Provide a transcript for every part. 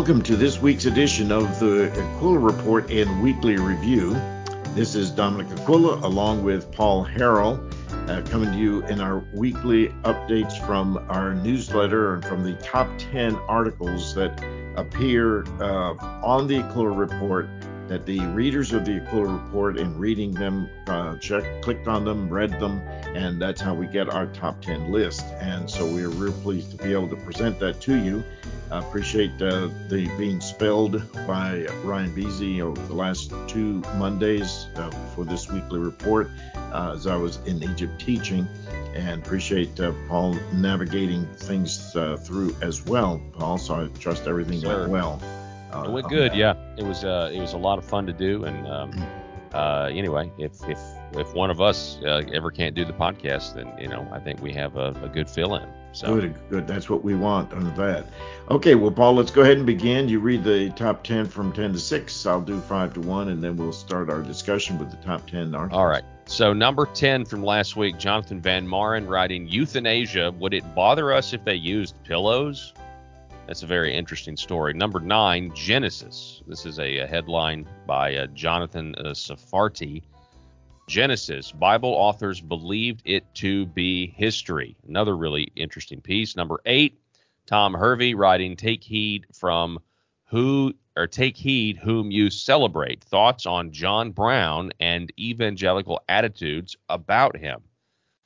Welcome to this week's edition of the Aquila Report and Weekly Review. This is Dominic Aquila along with Paul Harrell coming to you in our weekly updates from our newsletter and from the top 10 articles that appear on the Aquila Report that the readers of the Aquila Report and reading them, clicked on them, read them, and that's how we get our top 10 list. And so we are real pleased to be able to present that to you. I appreciate the being spelled by Ryan Beasey over the last two Mondays for this weekly report as I was in Egypt teaching, and appreciate Paul navigating things through as well, Paul, so I trust everything went well. It went good, yeah. It was a lot of fun to do, and anyway, if one of us ever can't do the podcast, then I think we have a good fill-in. So. Good. That's what we want on that. Okay, well, Paul, let's go ahead and begin. You read the top 10 from 10 to 6. I'll do 5 to 1, and then we'll start our discussion with the top 10 articles. All right. So number 10 from last week, Jonathan Van Maren writing, "Euthanasia. Would it bother us if they used pillows?" That's a very interesting story. Number 9, Genesis. This is a headline by Jonathan Sarfati. Genesis, Bible authors believed it to be history. Another really interesting piece. Number 8, Tom Hervey writing, Take heed whom you celebrate. Thoughts on John Brown and evangelical attitudes about him.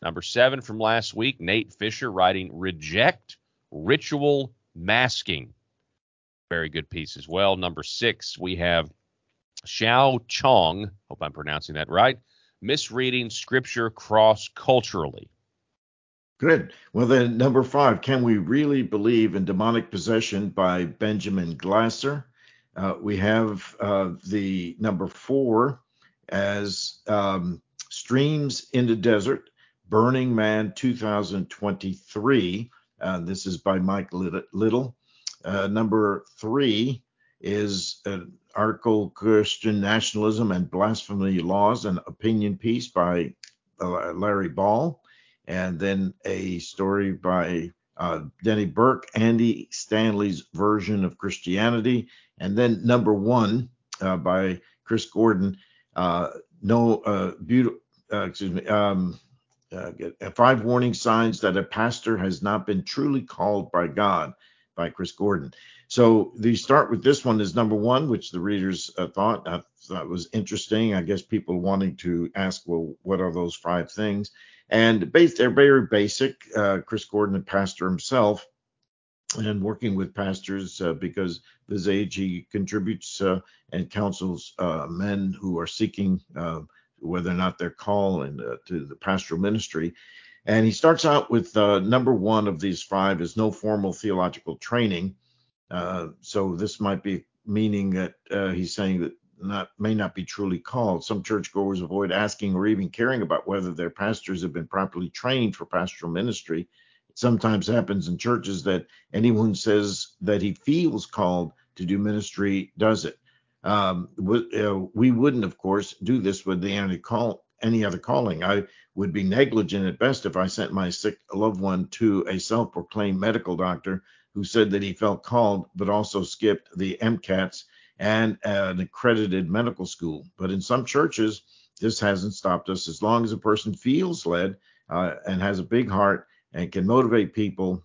Number 7 from last week, Nate Fischer writing, Reject ritual masking. Very good piece as well. Number 6, we have Xiao Chong, hope I'm pronouncing that right, misreading scripture cross-culturally. Good. Well, then number 5, Can We Really Believe in Demonic Possession by Benjamin Glasser? We have the number 4 as Streams in the Desert, Burning Man 2023. This is by Mike Little. Number 3 is an article, Christian Nationalism and Blasphemy Laws, an opinion piece by Larry Ball. And then a story by Denny Burke, Andy Stanley's Version of Christianity. And then number 1 by Chris Gordon, Five Warning Signs That a Pastor Has Not Been Truly Called by God, by Chris Gordon. So the start with this one is number 1, which the readers thought was interesting. I guess people wanting to ask, well, what are those 5 things? And they're very basic. Chris Gordon, a pastor himself, and working with pastors because of his age, he contributes and counsels men who are seeking whether or not they're called to the pastoral ministry. And he starts out with number 1 of these 5 is no formal theological training. So this might be meaning that he's saying that may not be truly called. Some churchgoers avoid asking or even caring about whether their pastors have been properly trained for pastoral ministry. It sometimes happens in churches that anyone who says that he feels called to do ministry does it. We wouldn't, of course, do this with any other calling. I would be negligent at best if I sent my sick loved one to a self-proclaimed medical doctor who said that he felt called, but also skipped the MCATs and an accredited medical school. But in some churches, this hasn't stopped us. As long as a person feels led and has a big heart and can motivate people,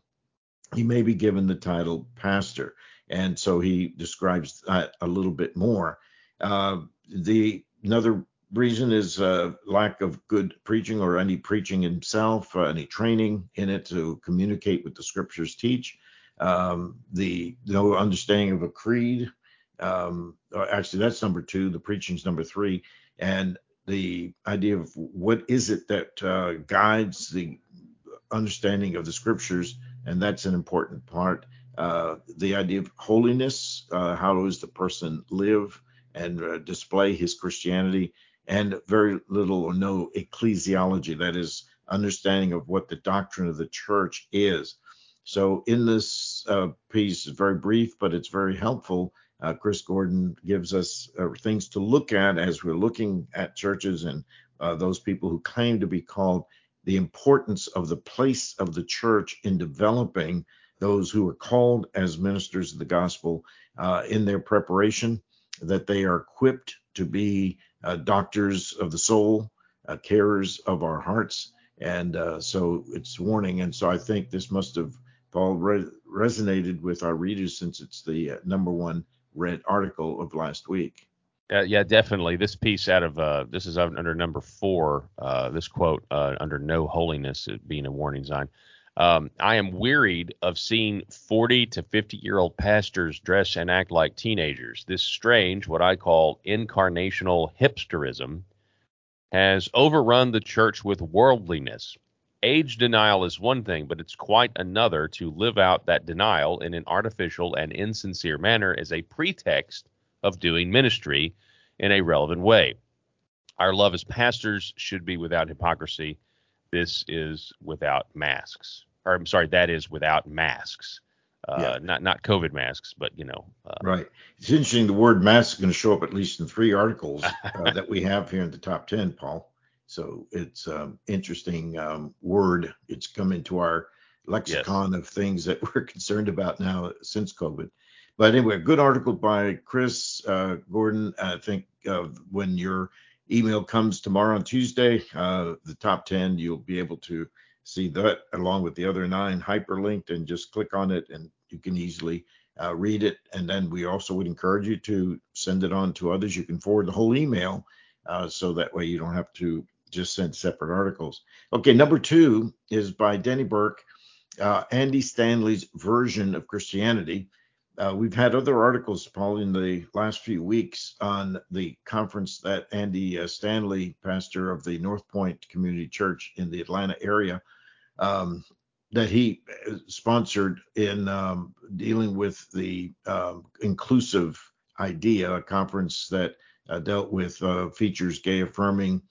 he may be given the title pastor. And so he describes that a little bit more. Another reason is lack of good preaching or any preaching himself, any training in it to communicate what the scriptures teach. The no understanding of a creed. Actually, that's number 2. The preaching's number 3. And the idea of what is it that guides the understanding of the scriptures, and that's an important part. The idea of holiness, how does the person live and display his Christianity, and very little or no ecclesiology, that is, understanding of what the doctrine of the church is. So in this piece, it's very brief, but it's very helpful. Chris Gordon gives us things to look at as we're looking at churches and those people who claim to be called, the importance of the place of the church in developing those who are called as ministers of the gospel in their preparation, that they are equipped to be doctors of the soul, carers of our hearts. And so it's warning. And so I think this must have, Paul, resonated with our readers, since it's the number one read article of last week. Yeah, definitely. This piece out of this is under number 4, this quote, under no holiness being a warning sign. I am wearied of seeing 40 to 50-year-old pastors dress and act like teenagers. This strange, what I call incarnational hipsterism, has overrun the church with worldliness. Age denial is one thing, but it's quite another to live out that denial in an artificial and insincere manner as a pretext of doing ministry in a relevant way. Our love as pastors should be without hypocrisy. This is without masks. Or I'm sorry, that is without masks. Yeah. Not COVID masks, but, you know. Right. It's interesting. The word mask is going to show up at least in 3 articles that we have here in the top 10, Paul. So it's an interesting word. It's come into our lexicon of things that we're concerned about now since COVID. But anyway, a good article by Chris Gordon. I think when your email comes tomorrow on Tuesday, the top 10, you'll be able to see that along with the other 9 hyperlinked, and just click on it and you can easily read it. And then we also would encourage you to send it on to others. You can forward the whole email so that way you don't have to just send separate articles. Okay, number 2 is by Denny Burke, Andy Stanley's Version of Christianity. We've had other articles, Paul, in the last few weeks on the conference that Andy Stanley, pastor of the North Point Community Church in the Atlanta area, that he sponsored in dealing with the inclusive idea, a conference that dealt with features, gay affirming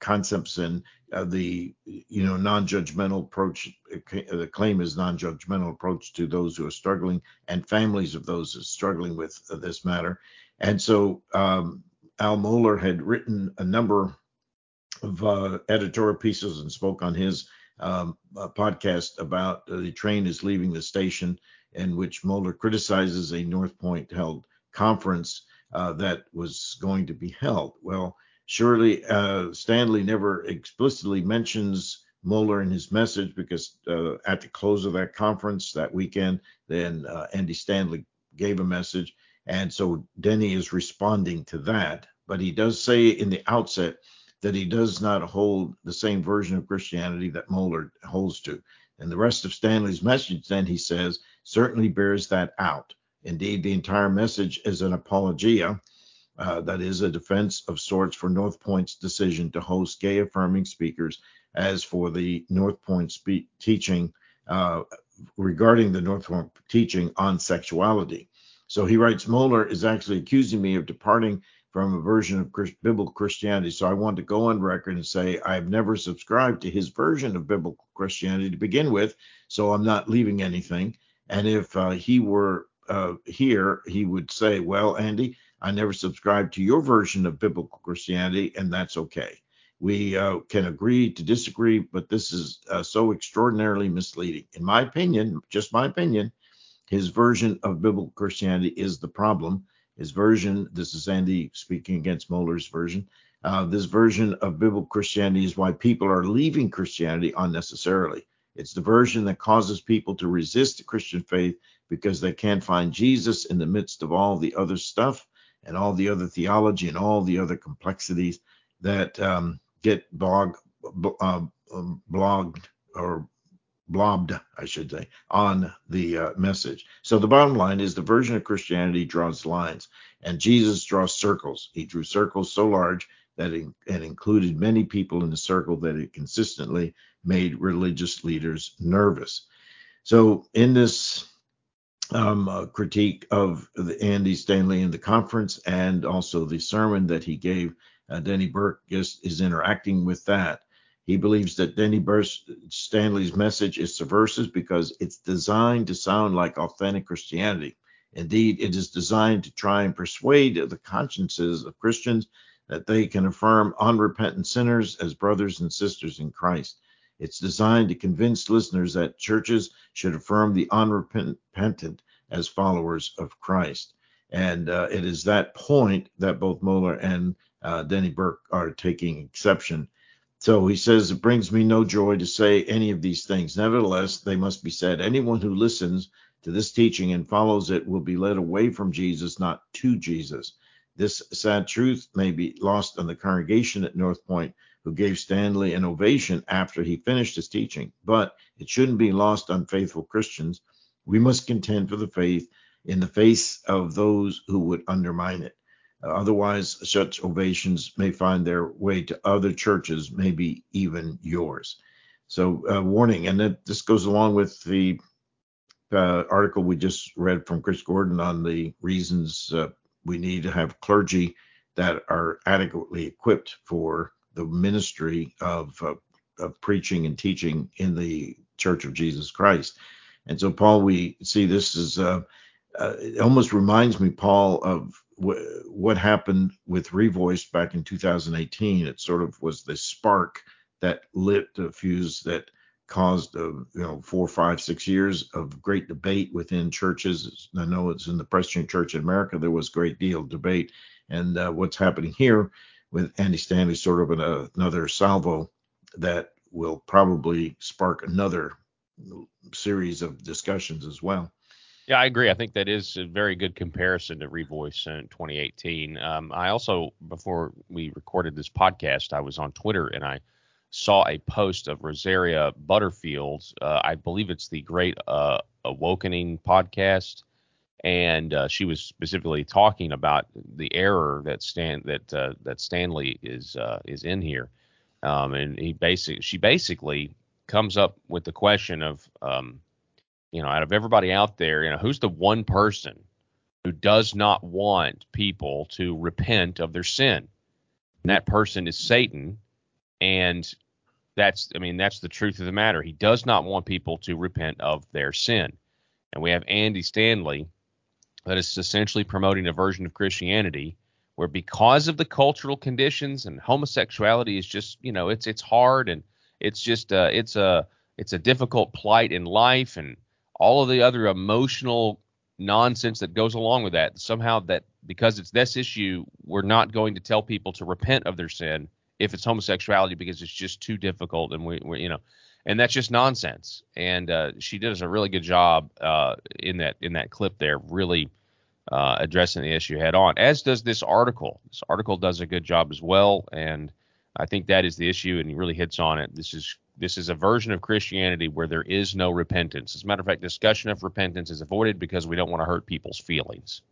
concepts, and the non-judgmental approach. The claim is non-judgmental approach to those who are struggling, and families of those who are struggling with this matter. And so Al Mohler had written a number of editorial pieces and spoke on his podcast about The Train is Leaving the Station, in which Mohler criticizes a North Point held conference that was going to be held. Well, surely Stanley never explicitly mentions Mohler in his message, because at the close of that conference that weekend, then Andy Stanley gave a message. And so Denny is responding to that. But he does say in the outset that he does not hold the same version of Christianity that Mohler holds to. And the rest of Stanley's message, then, he says, certainly bears that out. Indeed, the entire message is an apologia, that is a defense of sorts, for North Point's decision to host gay affirming speakers, as for the North Point teaching regarding the North Point teaching on sexuality. So he writes, Mohler is actually accusing me of departing from a version of biblical Christianity. So I want to go on record and say I've never subscribed to his version of biblical Christianity to begin with, so I'm not leaving anything. And if he were here, he would say, well, Andy, I never subscribed to your version of biblical Christianity, and that's okay. We can agree to disagree, but this is so extraordinarily misleading. In my opinion, just my opinion, his version of biblical Christianity is the problem. His version, this is Andy speaking against Mohler's version, this version of biblical Christianity is why people are leaving Christianity unnecessarily. It's the version that causes people to resist the Christian faith because they can't find Jesus in the midst of all the other stuff and all the other theology and all the other complexities that get blobbed, I should say, on the message. So the bottom line is the version of Christianity draws lines, and Jesus draws circles. He drew circles so large that it included many people in the circle, that it consistently made religious leaders nervous. So in this critique of the Andy Stanley in the conference, and also the sermon that he gave, Denny Burke is interacting with that. He believes that Denny Stanley's message is subversive because it's designed to sound like authentic Christianity. Indeed, it is designed to try and persuade the consciences of Christians that they can affirm unrepentant sinners as brothers and sisters in Christ. It's designed to convince listeners that churches should affirm the unrepentant as followers of Christ. And it is that point that both Mohler and Denny Burke are taking exception. So he says, "It brings me no joy to say any of these things. Nevertheless, they must be said. Anyone who listens to this teaching and follows it will be led away from Jesus, not to Jesus. This sad truth may be lost on the congregation at North Point, who gave Stanley an ovation after he finished his teaching, but it shouldn't be lost on faithful Christians. We must contend for the faith in the face of those who would undermine it. Otherwise, such ovations may find their way to other churches, maybe even yours." So warning, and this goes along with the article we just read from Chris Gordon on the reasons we need to have clergy that are adequately equipped for the ministry of preaching and teaching in the Church of Jesus Christ. And so, Paul, we see this is it almost reminds me, Paul, of what happened with Revoice back in 2018. It sort of was the spark that lit the fuse that caused 4, 5, 6 years of great debate within churches. I know it's in the Presbyterian Church in America, there was a great deal of debate. And what's happening here with Andy Stanley, sort of another salvo that will probably spark another series of discussions as well. Yeah, I agree. I think that is a very good comparison to Revoice in 2018. I also, before we recorded this podcast, I was on Twitter and I saw a post of Rosaria Butterfield. I believe it's the Great Awakening podcast, and she was specifically talking about the error that Stanley is in here, and she basically comes up with the question of out of everybody out there, who's the one person who does not want people to repent of their sin? And that person is Satan. And that's the truth of the matter. He does not want people to repent of their sin. And we have Andy Stanley that is essentially promoting a version of Christianity where, because of the cultural conditions, and homosexuality is just, it's hard, and it's just it's a difficult plight in life, and all of the other emotional nonsense that goes along with that. Somehow that because it's this issue, we're not going to tell people to repent of their sin if it's homosexuality because it's just too difficult. And and that's just nonsense. And she does a really good job in that clip there, really addressing the issue head on, as does this article. This article does a good job as well. And I think that is the issue, and he really hits on it. This is a version of Christianity where there is no repentance. As a matter of fact, discussion of repentance is avoided because we don't want to hurt people's feelings.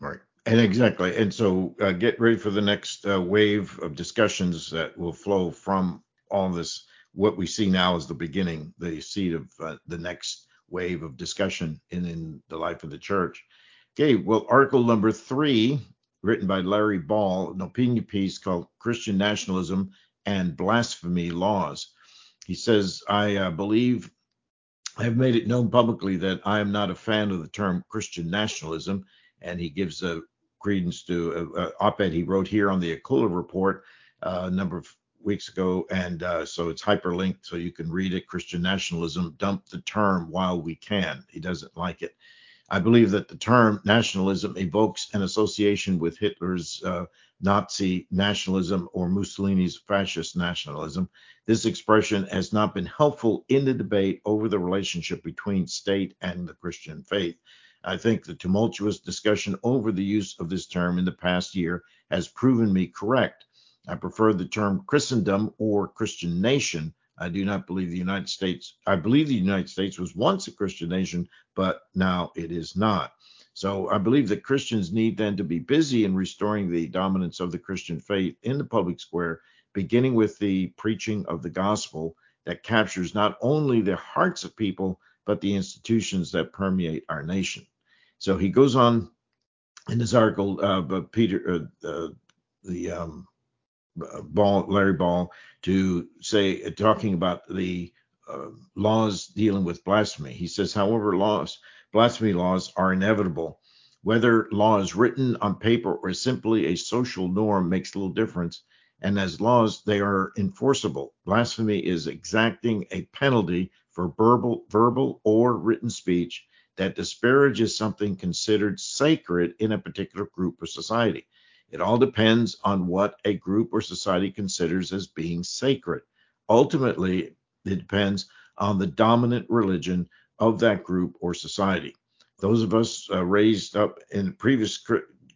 Right. And exactly. And so get ready for the next wave of discussions that will flow from all this. What we see now is the beginning, the seed of the next wave of discussion in the life of the church. Okay. Well, article number 3, written by Larry Ball, an opinion piece called Christian Nationalism and Blasphemy Laws. He says, "I believe I have made it known publicly that I am not a fan of the term Christian nationalism," and he gives credence to an op-ed he wrote here on the Aquila Report a number of weeks ago, and so it's hyperlinked so you can read it. Christian nationalism, dump the term while we can. He doesn't like it. "I believe that the term nationalism evokes an association with Hitler's Nazi nationalism or Mussolini's fascist nationalism. This expression has not been helpful in the debate over the relationship between state and the Christian faith. I think the tumultuous discussion over the use of this term in the past year has proven me correct. I prefer the term Christendom or Christian nation. I do not believe the United States. I believe the United States was once a Christian nation, but now it is not. So I believe that Christians need then to be busy in restoring the dominance of the Christian faith in the public square, beginning with the preaching of the gospel that captures not only the hearts of people, but the institutions that permeate our nation." So he goes on in this article, but Larry Ball, to say, talking about the laws dealing with blasphemy. He says, "However, blasphemy laws are inevitable. Whether law is written on paper or simply a social norm makes little difference, and as laws, they are enforceable. Blasphemy is exacting a penalty for verbal or written speech that disparages something considered sacred in a particular group or society. It all depends on what a group or society considers as being sacred. Ultimately, it depends on the dominant religion of that group or society. Those of us raised up in previous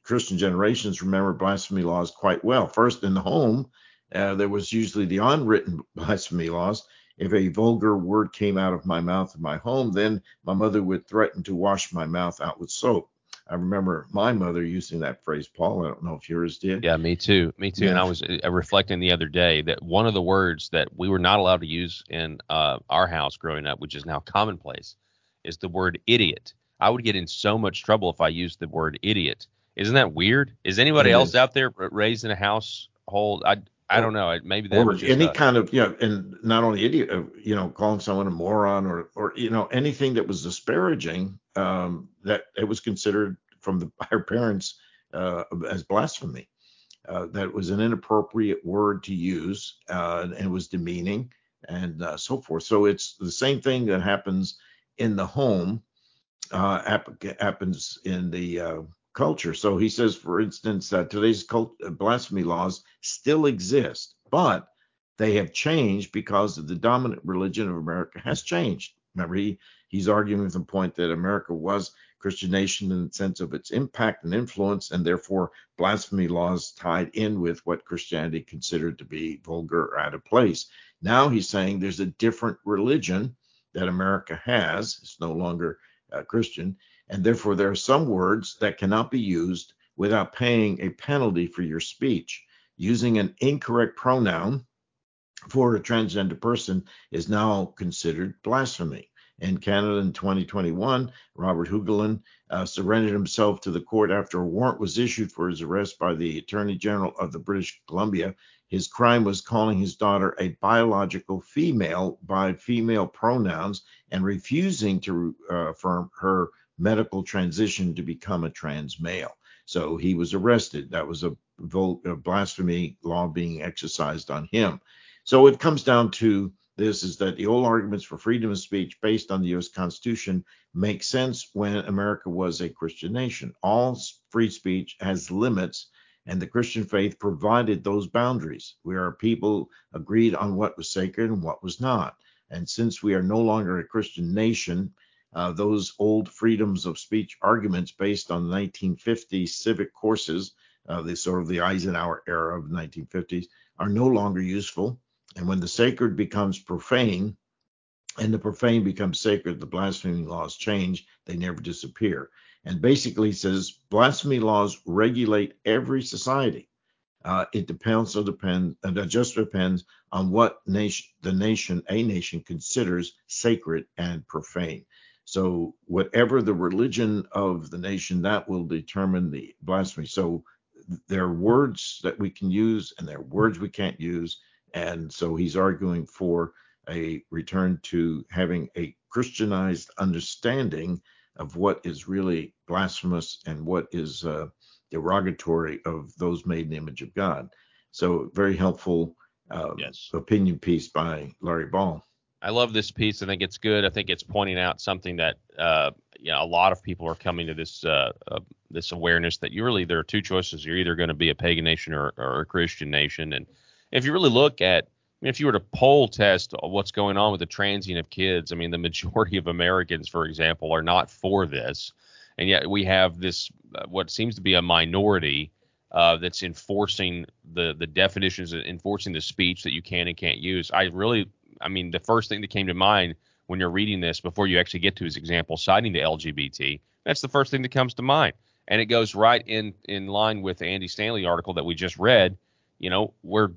Christian generations remember blasphemy laws quite well. First, in the home, there was usually the unwritten blasphemy laws. If a vulgar word came out of my mouth in my home, then my mother would threaten to wash my mouth out with soap. I remember my mother using that phrase, Paul. I don't know if yours did. Yeah, me too. Yeah. And I was reflecting the other day that one of the words that we were not allowed to use in our house growing up, which is now commonplace, is the word idiot. I would get in so much trouble if I used the word idiot. Isn't that weird? Is anybody else out there raised in a household? I don't know. Maybe that was just any kind of, and not only idiot, calling someone a moron or anything that was disparaging, that it was considered from our parents as blasphemy. That was an inappropriate word to use, and was demeaning and so forth. So it's the same thing that happens in the home, happens in the culture. So he says, for instance, that today's blasphemy laws still exist, but they have changed because of the dominant religion of America has changed. Remember, he's arguing with the point that America was Christian nation in the sense of its impact and influence, and therefore blasphemy laws tied in with what Christianity considered to be vulgar or out of place. Now he's saying there's a different religion that America has. It's no longer Christian, and therefore there are some words that cannot be used without paying a penalty for your speech. Using an incorrect pronoun for a transgender person is now considered blasphemy. In Canada in 2021, Robert Hoogeland surrendered himself to the court after a warrant was issued for his arrest by the Attorney General of the British Columbia. His crime was calling his daughter a biological female by female pronouns and refusing to affirm her medical transition to become a trans male. So he was arrested. That was a blasphemy law being exercised on him. So it comes down to this, is that the old arguments for freedom of speech based on the U.S. Constitution make sense when America was a Christian nation. All free speech has limits, and the Christian faith provided those boundaries where our people agreed on what was sacred and what was not. And since we are no longer a Christian nation, those old freedoms of speech arguments based on 1950 civic courses, the Eisenhower era of the 1950s, are no longer useful. And when the sacred becomes profane and the profane becomes sacred, the blasphemy laws change. They never disappear. And basically says blasphemy laws regulate every society. It just depends on what a nation considers sacred and profane. So whatever the religion of the nation, that will determine the blasphemy. So there are words that we can use and there are words we can't use. And so he's arguing for a return to having a Christianized understanding of what is really blasphemous and what is derogatory of those made in the image of God. So very helpful opinion piece by Larry Ball. I love this piece. I think it's good. I think it's pointing out something that a lot of people are coming to this this awareness that there are two choices. You're either going to be a pagan nation or a Christian nation. And if you really look at, if you were to poll test what's going on with the transing of kids, the majority of Americans, for example, are not for this. And yet we have this, what seems to be a minority that's enforcing the definitions, enforcing the speech that you can and can't use. The first thing that came to mind when you're reading this before you actually get to his example citing the LGBT, that's the first thing that comes to mind. And it goes right in line with the Andy Stanley article that we just read. We're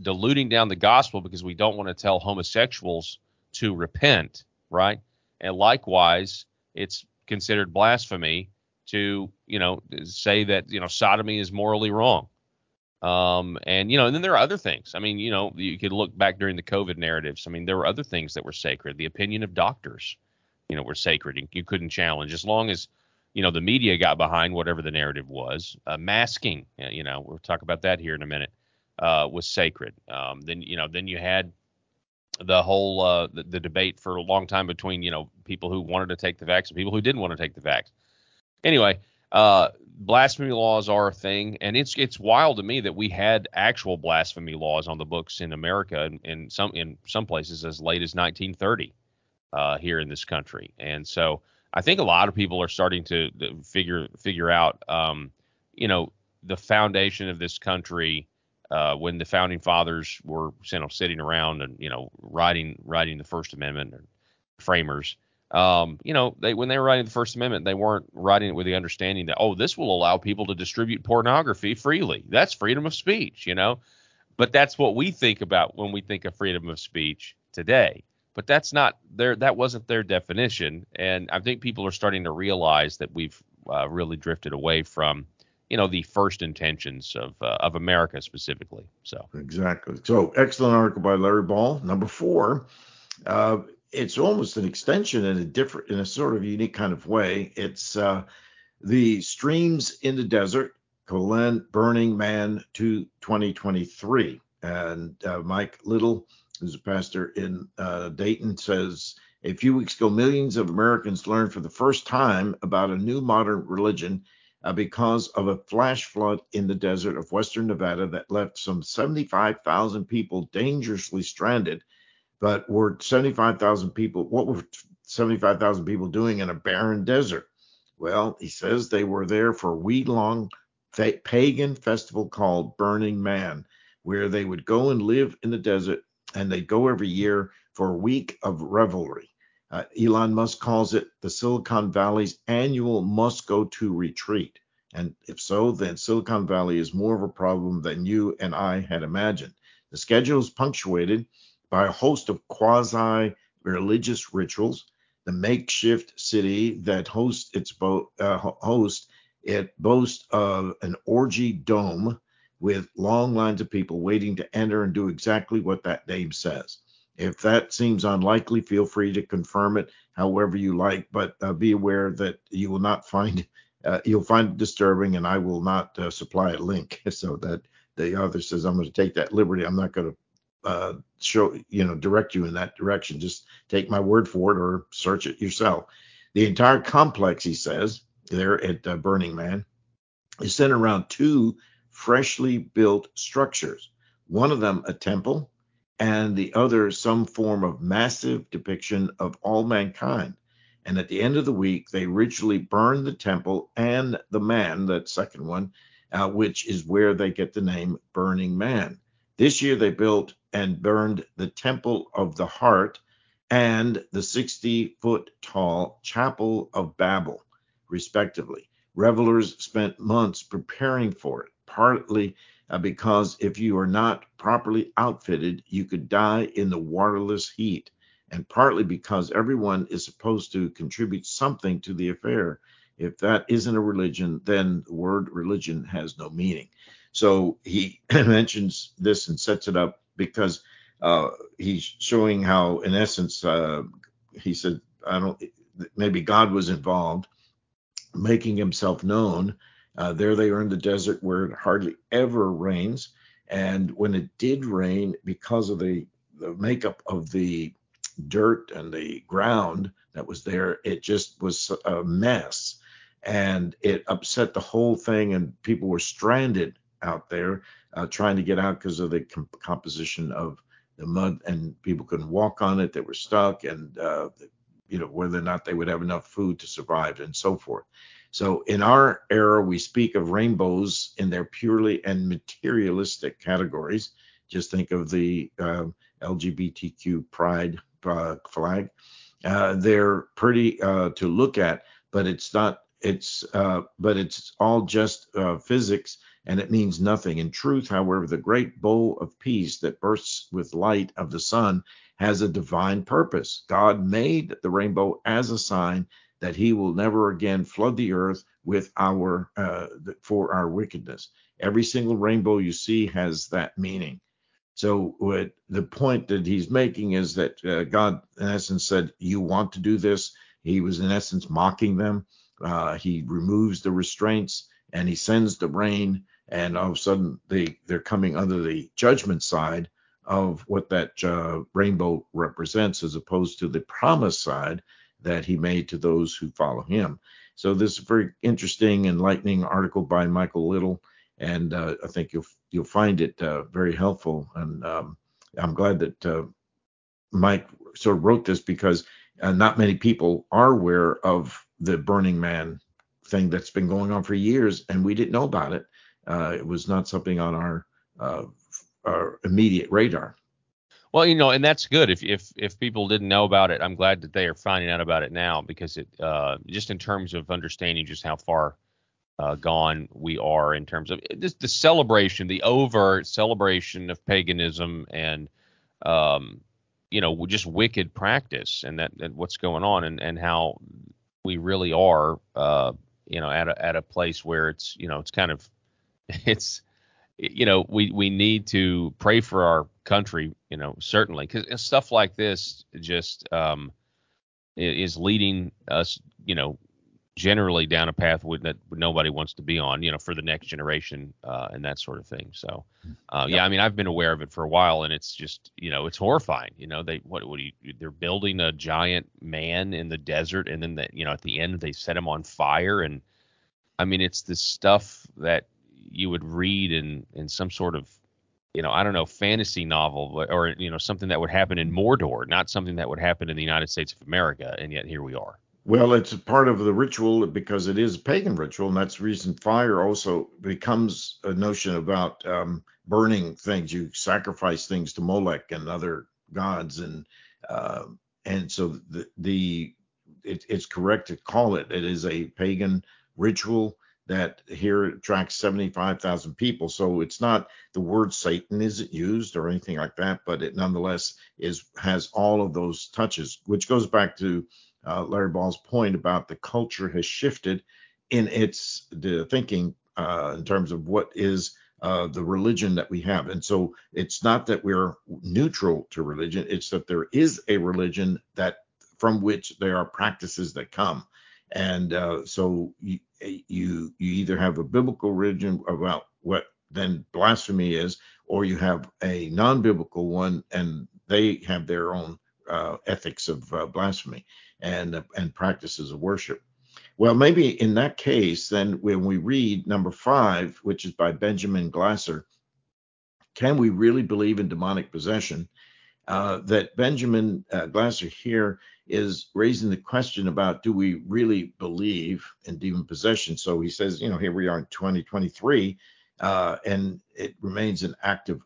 diluting down the gospel because we don't want to tell homosexuals to repent, right? And likewise, it's considered blasphemy to, say that, sodomy is morally wrong. And then there are other things. You could look back during the COVID narratives. There were other things that were sacred. The opinion of doctors, were sacred and you couldn't challenge as long as, the media got behind whatever the narrative was. Masking, we'll talk about that here in a minute, was sacred. Then you had the whole the debate for a long time between, you know, people who wanted to take the vax and people who didn't want to take the vax. Anyway, blasphemy laws are a thing, and it's wild to me that we had actual blasphemy laws on the books in America in some places as late as 1930 here in this country. And so I think a lot of people are starting to figure out, you know, the foundation of this country when the founding fathers were, you know, sitting around and, you know, writing the First Amendment, or framers. You know, when they were writing the First Amendment, they weren't writing it with the understanding that, oh, this will allow people to distribute pornography freely. That's freedom of speech, you know. But that's what we think about when we think of freedom of speech today. But that's not their, that wasn't their definition. And I think people are starting to realize that we've really drifted away from, you know, the first intentions of America specifically. So exactly. So excellent article by Larry Ball. Number 4. It's almost an extension in a sort of unique kind of way. It's the Streams in the Desert, Burning Man to 2023. And Mike Little, who's a pastor in Dayton, says, a few weeks ago, millions of Americans learned for the first time about a new modern religion because of a flash flood in the desert of western Nevada that left some 75,000 people dangerously stranded. But what were 75,000 people doing in a barren desert? Well, he says they were there for a week-long pagan festival called Burning Man, where they would go and live in the desert, and they go every year for a week of revelry. Elon Musk calls it the Silicon Valley's annual must-go-to retreat. And if so, then Silicon Valley is more of a problem than you and I had imagined. The schedule is punctuated by a host of quasi-religious rituals. The makeshift city that boasts of an orgy dome with long lines of people waiting to enter and do exactly what that name says. If that seems unlikely, feel free to confirm it however you like, but be aware that you will not find you'll find it disturbing, and I will not supply a link. So that the author says, I'm going to take that liberty. I'm not going to direct you in that direction. Just take my word for it or search it yourself. The entire complex, he says, there at Burning Man, is centered around 2 freshly built structures. One of them a temple, and the other some form of massive depiction of all mankind. And at the end of the week, they ritually burn the temple and the man, that second one, which is where they get the name Burning Man. This year they built and burned the Temple of the Heart and the 60-foot-tall Chapel of Babel, respectively. Revelers spent months preparing for it, partly because if you are not properly outfitted, you could die in the waterless heat, and partly because everyone is supposed to contribute something to the affair. If that isn't a religion, then the word religion has no meaning. So he mentions this and sets it up because he's showing how, in essence, he said, maybe God was involved, making himself known. There they are in the desert where it hardly ever rains. And when it did rain, because of the makeup of the dirt and the ground that was there, it just was a mess. And it upset the whole thing, and people were stranded out there trying to get out because of the composition of the mud, and people couldn't walk on it. They were stuck, and you know, whether or not they would have enough food to survive and so forth. So in our era, we speak of rainbows in their purely and materialistic categories. Just think of the LGBTQ pride flag. They're pretty to look at, but it's all just physics, and it means nothing. In truth, however, the great bowl of peace that bursts with light of the sun has a divine purpose. God made the rainbow as a sign that he will never again flood the earth with for our wickedness. Every single rainbow you see has that meaning. So the point that he's making is that God, in essence, said, you want to do this. He was, in essence, mocking them. He removes the restraints, and he sends the rain. And all of a sudden, they're coming under the judgment side of what that rainbow represents, as opposed to the promise side that he made to those who follow him. So this is a very interesting, enlightening article by Michael Little, and I think you'll find it very helpful. And I'm glad that Mike sort of wrote this, because not many people are aware of the Burning Man thing that's been going on for years, and we didn't know about it. It was not something on our immediate radar. Well, you know, and that's good. If people didn't know about it, I'm glad that they are finding out about it now, because it just in terms of understanding just how far gone we are in terms of just the celebration, the overt celebration of paganism and you know, just wicked practice, and that what's going on, and how we really are, you know, at a place where it's, you know, it's kind of, it's, you know, we need to pray for our country, you know, certainly, because stuff like this just is leading us, you know, generally down a path that nobody wants to be on, you know, for the next generation and that sort of thing. So, yeah, I mean, I've been aware of it for a while, and it's just, you know, it's horrifying. You know, they're building a giant man in the desert, and then you know, at the end they set him on fire. And I mean, it's this stuff that you would read in some sort of, you know, I don't know, fantasy novel, or, you know, something that would happen in Mordor, not something that would happen in the United States of America. And yet here we are. Well, it's part of the ritual, because it is a pagan ritual, and that's the reason fire also becomes a notion about burning things. You sacrifice things to Molech and other gods, and so it's correct to call it. It is a pagan ritual that here attracts 75,000 people. So it's not, the word Satan isn't used or anything like that, but it nonetheless has all of those touches, which goes back to Larry Ball's point about the culture has shifted in its thinking in terms of what is the religion that we have. And so it's not that we're neutral to religion, it's that there is a religion that from which there are practices that come. And so you either have a biblical religion about what then blasphemy is, or you have a non-biblical one, and they have their own ethics of blasphemy and practices of worship. Well, maybe in that case, then, when we read number 5, which is by Benjamin Glasser, can we really believe in demonic possession? That Benjamin Glasser here is raising the question about, do we really believe in demon possession? So he says, you know, here we are in 2023, and it remains an active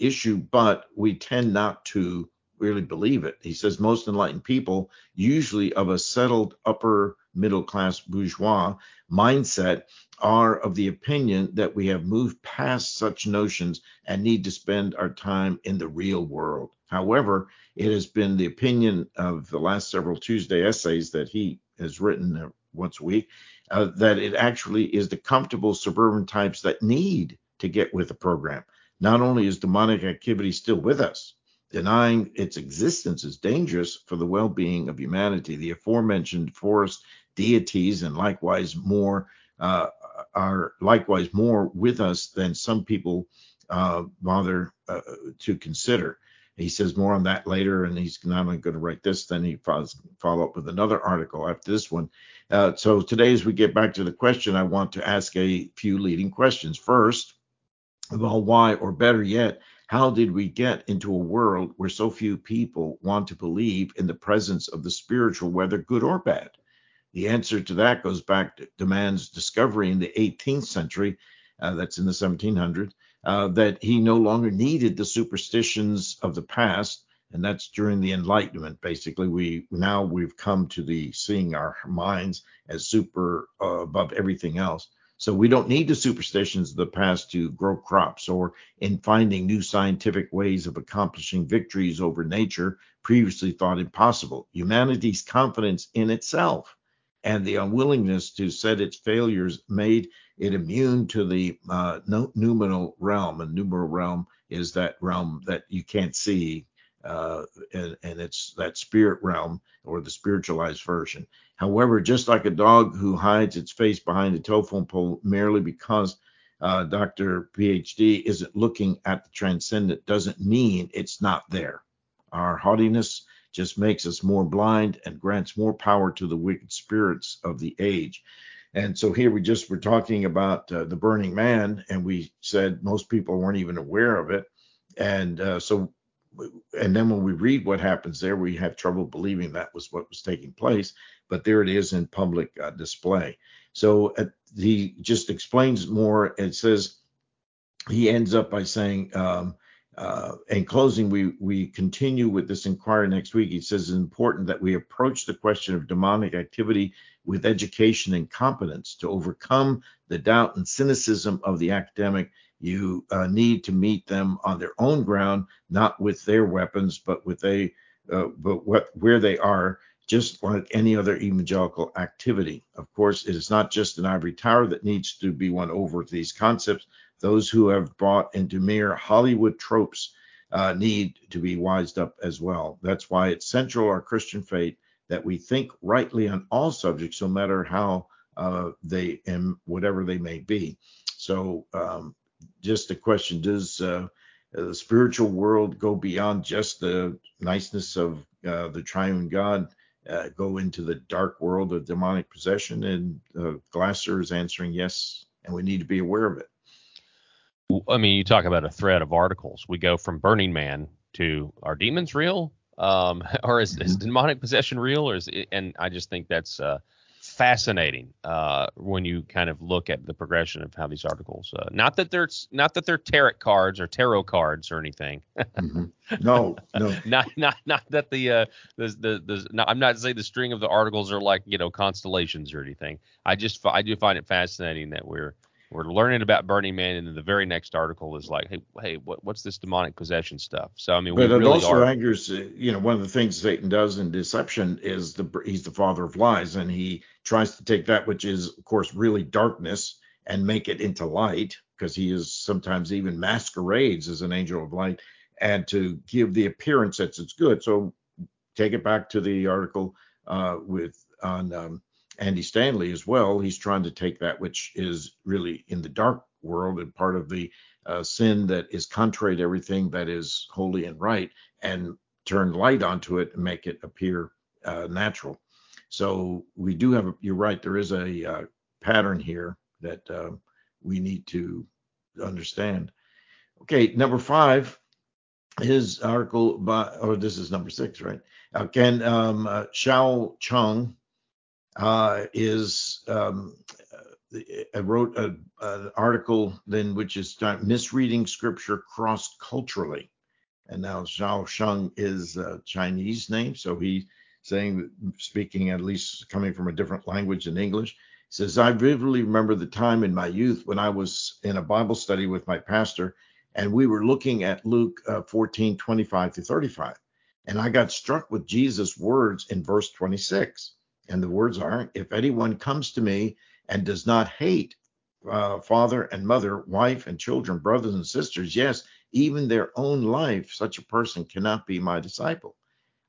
issue, but we tend not to really believe it. He says most enlightened people, usually of a settled upper middle class bourgeois mindset, are of the opinion that we have moved past such notions and need to spend our time in the real world. However, it has been the opinion of the last several Tuesday essays that he has written once a week, that it actually is the comfortable suburban types that need to get with the program. Not only is demonic activity still with us, denying its existence is dangerous for the well-being of humanity. The aforementioned forest deities and likewise more are likewise more with us than some people bother to consider. He says more on that later, and he's not only going to write this, then he follow up with another article after this one. So today, as we get back to the question, I want to ask a few leading questions. First, well, why, or better yet, how did we get into a world where so few people want to believe in the presence of the spiritual, whether good or bad? The answer to that goes back to Demand's discovery in the 18th century, that's in the 1700s, that he no longer needed the superstitions of the past, and that's during the Enlightenment. Basically, we've come to the seeing our minds as super above everything else. So we don't need the superstitions of the past to grow crops or in finding new scientific ways of accomplishing victories over nature previously thought impossible. Humanity's confidence in itself and the unwillingness to set its failures made it immune to the noumenal realm. And noumenal realm is that realm that you can't see, and it's that spirit realm, or the spiritualized version. However, just like a dog who hides its face behind a telephone pole merely because Dr. PhD isn't looking at the transcendent doesn't mean it's not there. Our haughtiness just makes us more blind and grants more power to the wicked spirits of the age. And so here we just were talking about the Burning Man, and we said most people weren't even aware of it. And then when we read what happens there, we have trouble believing that was what was taking place. But there it is in public display. So he just explains more. It says he ends up by saying, in closing, we continue with this inquiry next week. He says it's important that we approach the question of demonic activity with education and competence to overcome the doubt and cynicism of the academic. You need to meet them on their own ground, not with their weapons, but where they are, just like any other evangelical activity. Of course, it is not just an ivory tower that needs to be won over to these concepts. Those who have bought into mere Hollywood tropes need to be wised up as well. That's why it's central to our Christian faith that we think rightly on all subjects, no matter how they and whatever they may be. So just a question, does the spiritual world go beyond just the niceness of the triune God, go into the dark world of demonic possession? And Glasser is answering yes, and we need to be aware of it. I mean, you talk about a thread of articles. We go from Burning Man to are demons real? Or is demonic possession real? And I just think that's fascinating when you kind of look at the progression of how these articles. Not that they're tarot cards or anything. Mm-hmm. No. Not that I'm not saying the string of the articles are like, constellations or anything. I do find it fascinating that We're learning about Burning Man, and then the very next article is like, hey, what's this demonic possession stuff? So, I mean, but it also angers, one of the things Satan does in deception is he's the father of lies, and he tries to take that, which is, of course, really darkness, and make it into light, because he is sometimes even masquerades as an angel of light, and to give the appearance that it's good. So take it back to the article on Andy Stanley as well. He's trying to take that which is really in the dark world and part of the sin that is contrary to everything that is holy and right, and turn light onto it and make it appear natural. So we do have, you're right, there is a pattern here that we need to understand. Okay, number 5. His article this is number 6, right? Again, Xiao Chong, wrote an article then, which is misreading scripture cross-culturally. And now Xiao Chong is a Chinese name. So he's saying, speaking at least coming from a different language than English, says, I vividly remember the time in my youth when I was in a Bible study with my pastor, and we were looking at Luke 14, 25 to 35. And I got struck with Jesus' words in verse 26. And the words are, if anyone comes to me and does not hate father and mother, wife and children, brothers and sisters, yes, even their own life, such a person cannot be my disciple.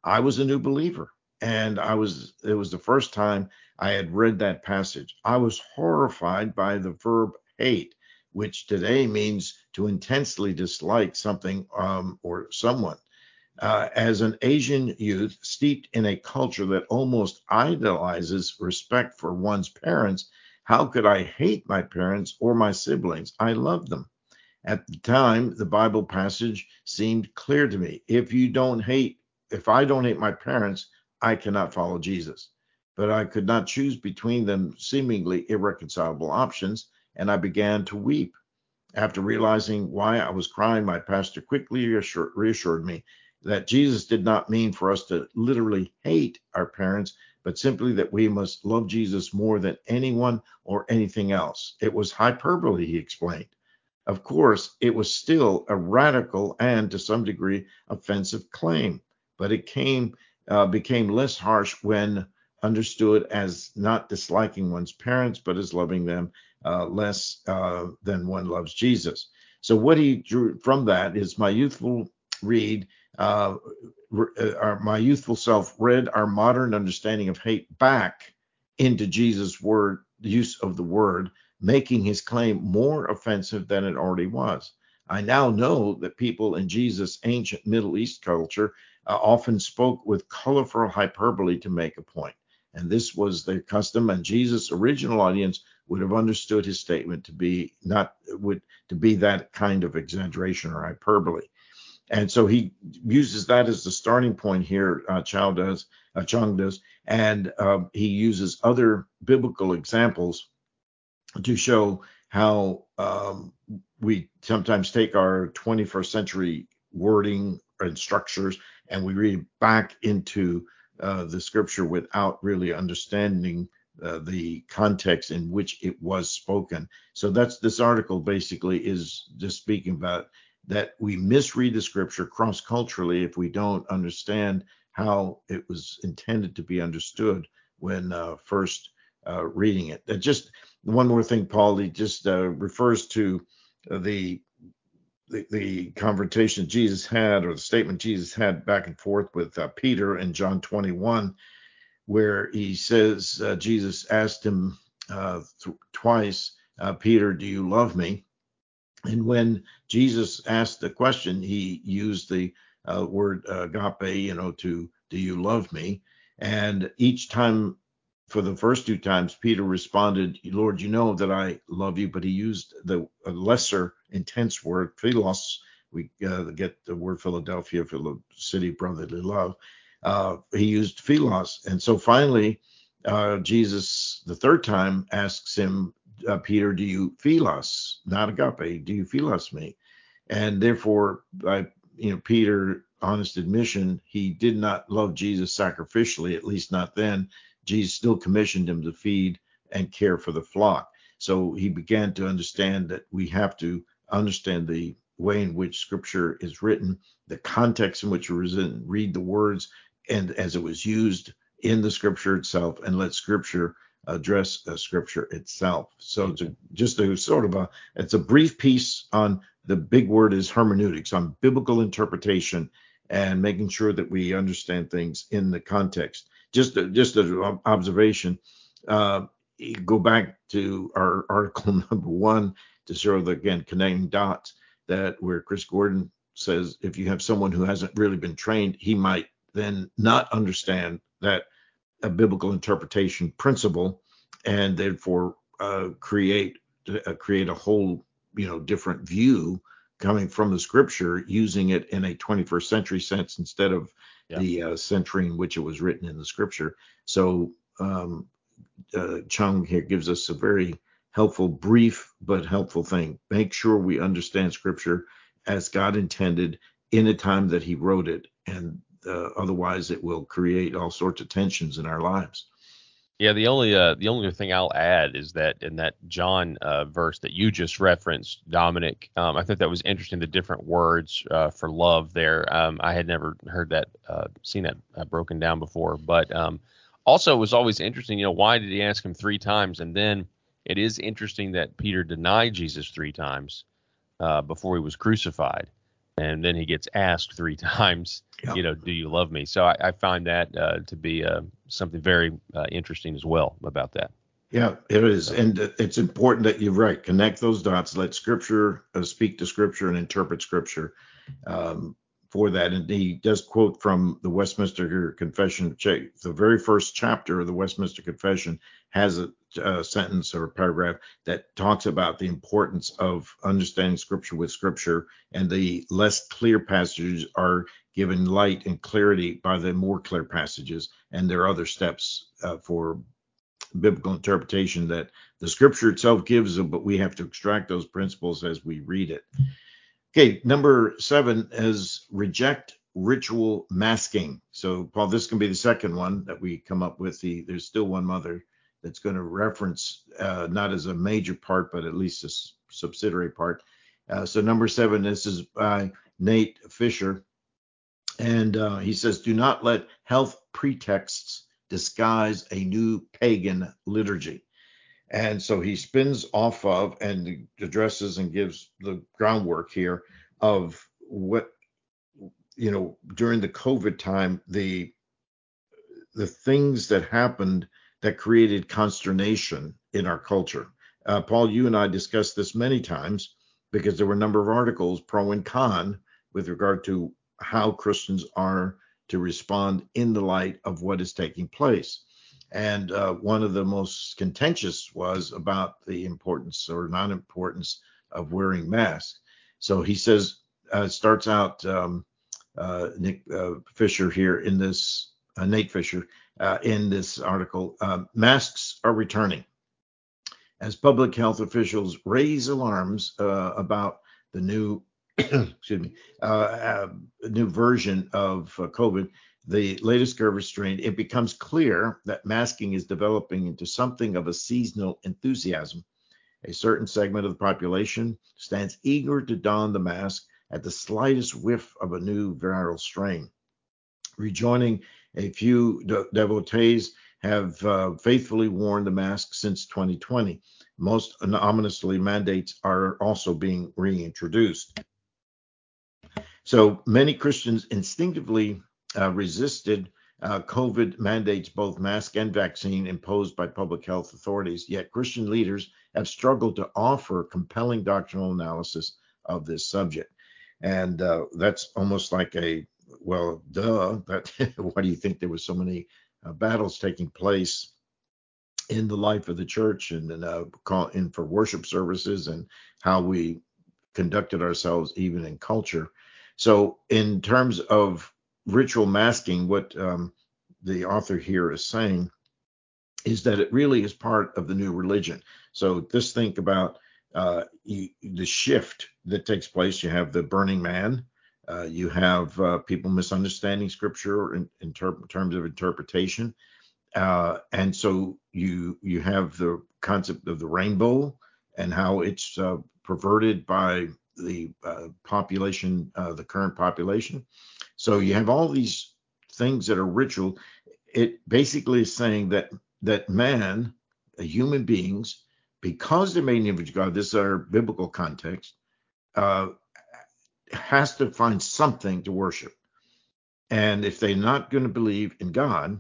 I was a new believer, and it was the first time I had read that passage. I was horrified by the verb hate, which today means to intensely dislike something or someone. As an Asian youth steeped in a culture that almost idolizes respect for one's parents, how could I hate my parents or my siblings? I loved them. At the time, the Bible passage seemed clear to me. If I don't hate my parents, I cannot follow Jesus. But I could not choose between them seemingly irreconcilable options, and I began to weep. After realizing why I was crying, my pastor quickly reassured me that Jesus did not mean for us to literally hate our parents, but simply that we must love Jesus more than anyone or anything else. It was hyperbole, he explained. Of course, it was still a radical and, to some degree, offensive claim, but it became less harsh when understood as not disliking one's parents, but as loving them less than one loves Jesus. So what he drew from that is my youthful self read our modern understanding of hate back into Jesus' use of the word making his claim more offensive than it already was. I now know that people in Jesus' ancient Middle East culture often spoke with colorful hyperbole to make a point. And this was their custom, and Jesus' original audience would have understood his statement to be that kind of exaggeration or hyperbole. And so he uses that as the starting point here, Chong does, and he uses other biblical examples to show how we sometimes take our 21st century wording and structures and we read back into the scripture without really understanding the context in which it was spoken. So that's this article basically is just speaking about that we misread the scripture cross-culturally if we don't understand how it was intended to be understood when first reading it. Just one more thing, Paul, he just refers to the confrontation Jesus had, or the statement Jesus had back and forth with Peter in John 21, where he says, Jesus asked him twice, Peter, do you love me? And when Jesus asked the question, he used the word agape, to do you love me? And each time, for the first two times, Peter responded, Lord, you know that I love you, but he used the lesser intense word, philos. We get the word Philadelphia for the city brotherly love. He used philos. And so finally, Jesus, the third time, asks him, Peter, do you philos, not agape, do you philos me? And therefore, by Peter, honest admission, he did not love Jesus sacrificially, at least not then. Jesus still commissioned him to feed and care for the flock. So he began to understand that we have to understand the way in which scripture is written, the context in which it was written, read the words, and as it was used in the scripture itself, and let scripture address scripture itself. So it's a brief piece on the big word is hermeneutics, on biblical interpretation and making sure that we understand things in the context. Just an observation, go back to our article number 1 to show, connecting dots, that where Chris Gordon says if you have someone who hasn't really been trained, he might then not understand that a biblical interpretation principle and therefore create a whole, different view coming from the scripture, using it in a 21st century sense instead of the century in which it was written in the scripture. So Chong here gives us a very helpful, brief, but helpful thing. Make sure we understand scripture as God intended in the time that he wrote it. And otherwise it will create all sorts of tensions in our lives. Yeah, the only thing I'll add is that in that John verse that you just referenced, Dominic, I thought that was interesting, the different words for love there. I had never heard that, seen that broken down before. But also it was always interesting, why did he ask him three times? And then it is interesting that Peter denied Jesus three times before he was crucified. And then he gets asked three times, do you love me? So I find that to be something very interesting as well about that. Yeah, it is. So. And it's important that you're right. Connect those dots. Let scripture speak to scripture and interpret scripture for that. And he does quote from the Westminster Confession. The very first chapter of the Westminster Confession has a sentence or a paragraph that talks about the importance of understanding scripture with scripture, and the less clear passages are given light and clarity by the more clear passages. And there are other steps for biblical interpretation that the scripture itself gives, but we have to extract those principles as we read it. Okay, number 7 is reject ritual masking. So, Paul, this can be the second one that we come up with. There's still one other that's going to reference, not as a major part, but at least a subsidiary part. So number 7, this is by Nate Fischer. And he says, do not let health pretexts disguise a new pagan liturgy. And so he spins off of and addresses and gives the groundwork here of what, during the COVID time, the things that happened that created consternation in our culture. Paul, you and I discussed this many times because there were a number of articles, pro and con, with regard to how Christians are to respond in the light of what is taking place. And one of the most contentious was about the importance or non-importance of wearing masks. So he says, starts out, Nate Fischer in this article, masks are returning as public health officials raise alarms about the new, new version of COVID, the latest curve strain. It becomes clear that masking is developing into something of a seasonal enthusiasm. A certain segment of the population stands eager to don the mask at the slightest whiff of a new viral strain. Rejoining a few devotees have faithfully worn the mask since 2020. Most ominously, mandates are also being reintroduced. So many Christians instinctively resisted COVID mandates, both mask and vaccine, imposed by public health authorities, yet Christian leaders have struggled to offer compelling doctrinal analysis of this subject. And that's almost like a, well, duh, that, why do you think there were so many battles taking place in the life of the church and in for worship services and how we conducted ourselves even in culture? So in terms of ritual masking, what the author here is saying is that it really is part of the new religion. So just think about the shift that takes place. You have the Burning Man. You have people misunderstanding scripture in terms of interpretation. And so you have the concept of the rainbow and how it's perverted by the population, the current population. So you have all these things that are ritual. It basically is saying that man, human beings, because they're made in the image of God, this is our biblical context, has to find something to worship. And if they're not going to believe in God,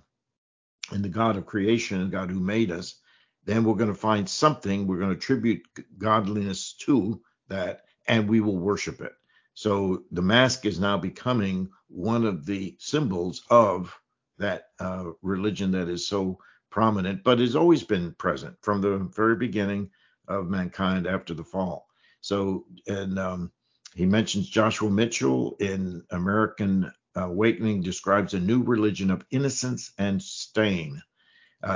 in the God of creation and God who made us, then we're going to find something, we're going to attribute godliness to that, and we will worship it. So the mask is now becoming one of the symbols of that religion that is so prominent, but has always been present from the very beginning of mankind after the fall. So, and he mentions Joshua Mitchell in American Awakening describes a new religion of innocence and stain.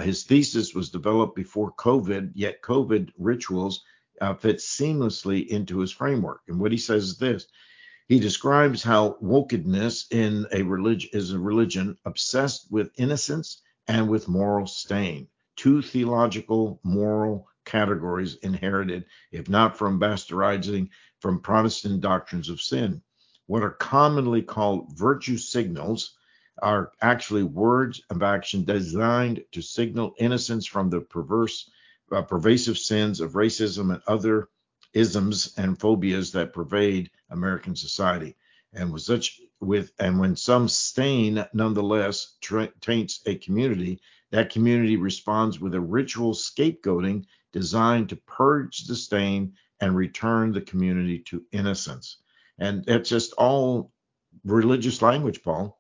His thesis was developed before COVID, yet COVID rituals fit seamlessly into his framework. And what he says is this. He describes how wokeness is a religion obsessed with innocence and with moral stain, two theological moral categories inherited, if not from bastardizing, from Protestant doctrines of sin. What are commonly called virtue signals are actually words of action designed to signal innocence from the pervasive sins of racism and other isms and phobias that pervade American society. And when some stain nonetheless taints a community, that community responds with a ritual scapegoating designed to purge the stain and return the community to innocence. And that's just all religious language, Paul,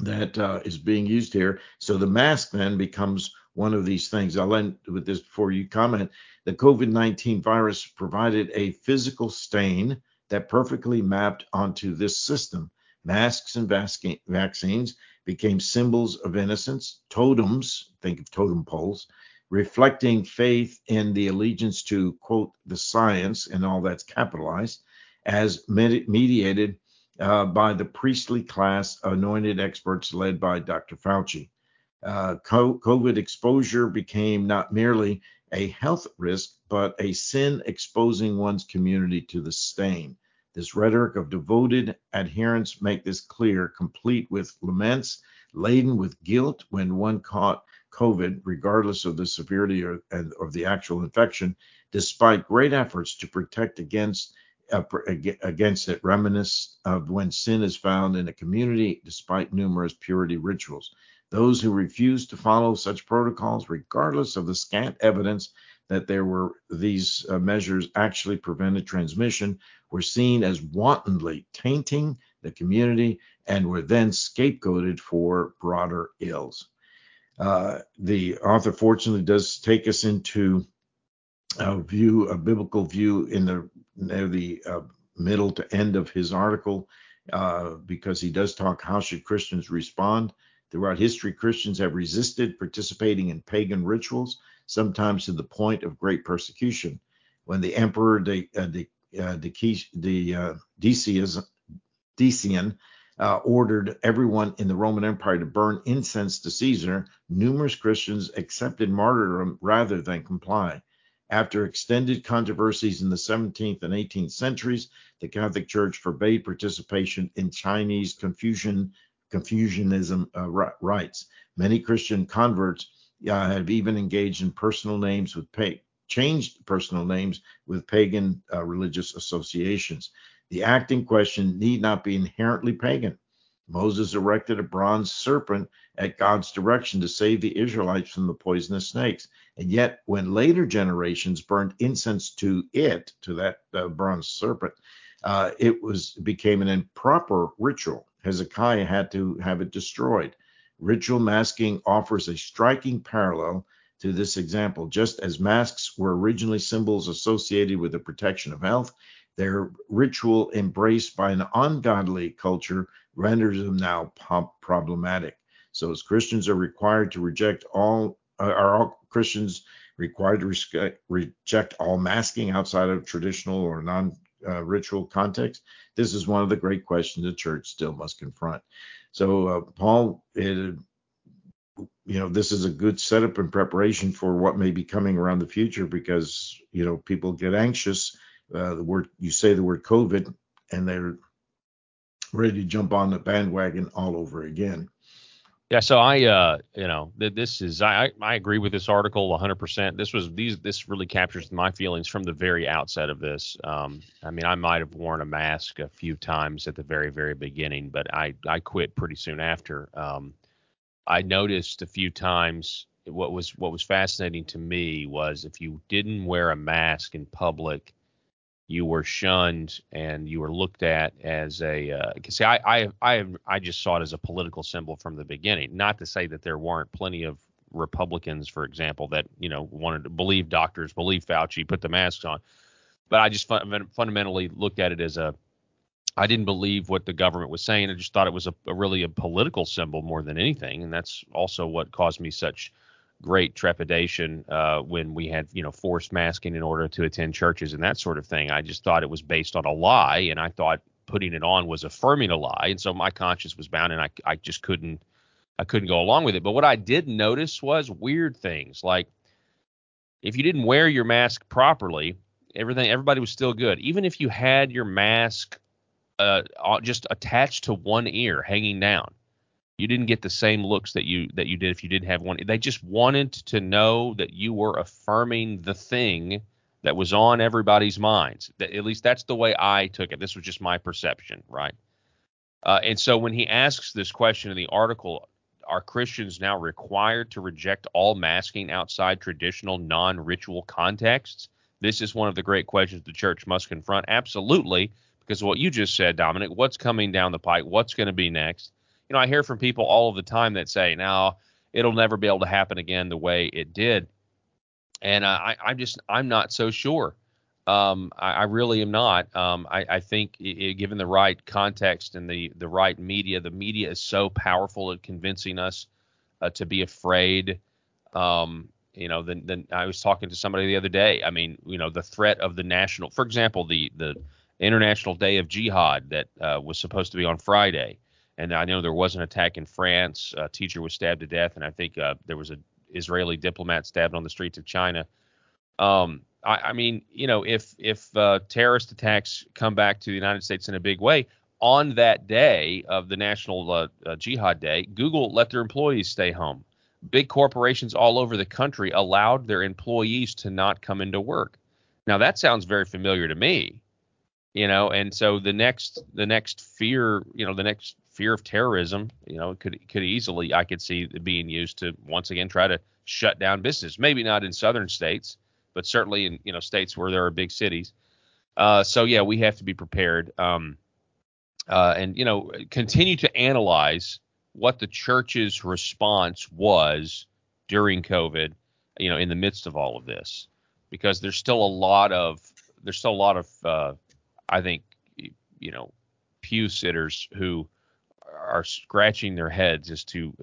that is being used here. So the mask then becomes one of these things. I'll end with this before you comment. The COVID-19 virus provided a physical stain that perfectly mapped onto this system. Masks and vaccines became symbols of innocence, totems, think of totem poles, reflecting faith in the allegiance to, quote, the science, and all that's capitalized, as mediated by the priestly class, anointed experts led by Dr. Fauci. COVID exposure became not merely a health risk, but a sin exposing one's community to the stain. This rhetoric of devoted adherents make this clear, complete with laments, laden with guilt when one caught COVID, regardless of the severity and of the actual infection, despite great efforts to protect against it, reminiscent of when sin is found in a community, despite numerous purity rituals. Those who refuse to follow such protocols, regardless of the scant evidence that there were these measures actually prevented transmission, were seen as wantonly tainting the community and were then scapegoated for broader ills. The author fortunately does take us into a biblical view in the middle to end of his article, because he does talk, how should Christians respond? Throughout history, Christians have resisted participating in pagan rituals, sometimes to the point of great persecution. When the Emperor Decian ordered everyone in the Roman Empire to burn incense to Caesar, numerous Christians accepted martyrdom rather than comply. After extended controversies in the 17th and 18th centuries, the Catholic Church forbade participation in Chinese Confucianism rites. Many Christian converts have even engaged in changed personal names with pagan religious associations. The act in question need not be inherently pagan. Moses erected a bronze serpent at God's direction to save the Israelites from the poisonous snakes. And yet, when later generations burned incense to that bronze serpent, it became an improper ritual. Hezekiah had to have it destroyed. Ritual masking offers a striking parallel to this example. Just as masks were originally symbols associated with the protection of health, their ritual embraced by an ungodly culture renders them now problematic. So as Christians are required to reject all masking outside of traditional or non-ritual context? This is one of the great questions the church still must confront. So Paul, this is a good setup and preparation for what may be coming around the future, because, people get anxious. You say the word COVID, and they're ready to jump on the bandwagon all over again. Yeah. So I agree with this article 100%. This really captures my feelings from the very outset of this. I might've worn a mask a few times at the very, very beginning, but I quit pretty soon after. I noticed a few times, what was fascinating to me was, if you didn't wear a mask in public, you were shunned and you were looked at as I just saw it as a political symbol from the beginning. Not to say that there weren't plenty of Republicans, for example, that wanted to believe doctors, believe Fauci, put the masks on, but I just fundamentally looked at it as I didn't believe what the government was saying. I just thought it was really a political symbol more than anything, and that's also what caused me such great trepidation when we had forced masking in order to attend churches and that sort of thing. I just thought it was based on a lie, and I thought putting it on was affirming a lie, and so my conscience was bound, and I just couldn't go along with it. But what I did notice was weird things, like if you didn't wear your mask properly, everybody was still good. Even if you had your mask just attached to one ear, hanging down, you didn't get the same looks that you did if you didn't have one. They just wanted to know that you were affirming the thing that was on everybody's minds. At least that's the way I took it. This was just my perception, right? And so when he asks this question in the article, are Christians now required to reject all masking outside traditional non-ritual contexts? This is one of the great questions the church must confront. Absolutely, because of what you just said, Dominic, what's coming down the pike? What's going to be next? I hear from people all of the time that say, no, it'll never be able to happen again the way it did. And I'm not so sure. I really am not. I think given the right context and the right media, the media is so powerful at convincing us to be afraid. Then I was talking to somebody the other day. The threat of the national, for example, the International Day of Jihad that was supposed to be on Friday. And I know there was an attack in France. A teacher was stabbed to death, and I think there was an Israeli diplomat stabbed on the streets of China. If terrorist attacks come back to the United States in a big way, on that day of the National Jihad Day, Google let their employees stay home. Big corporations all over the country allowed their employees to not come into work. Now, that sounds very familiar to me, and so the next fear, the next fear of terrorism, it could easily, I could see it being used to once again try to shut down business. Maybe not in southern states, but certainly in, you know, states where there are big cities. So yeah, we have to be prepared, and, you know, continue to analyze what the church's response was during COVID, you know, in the midst of all of this, because there's still a lot of, I think, you know, pew sitters who are scratching their heads as to,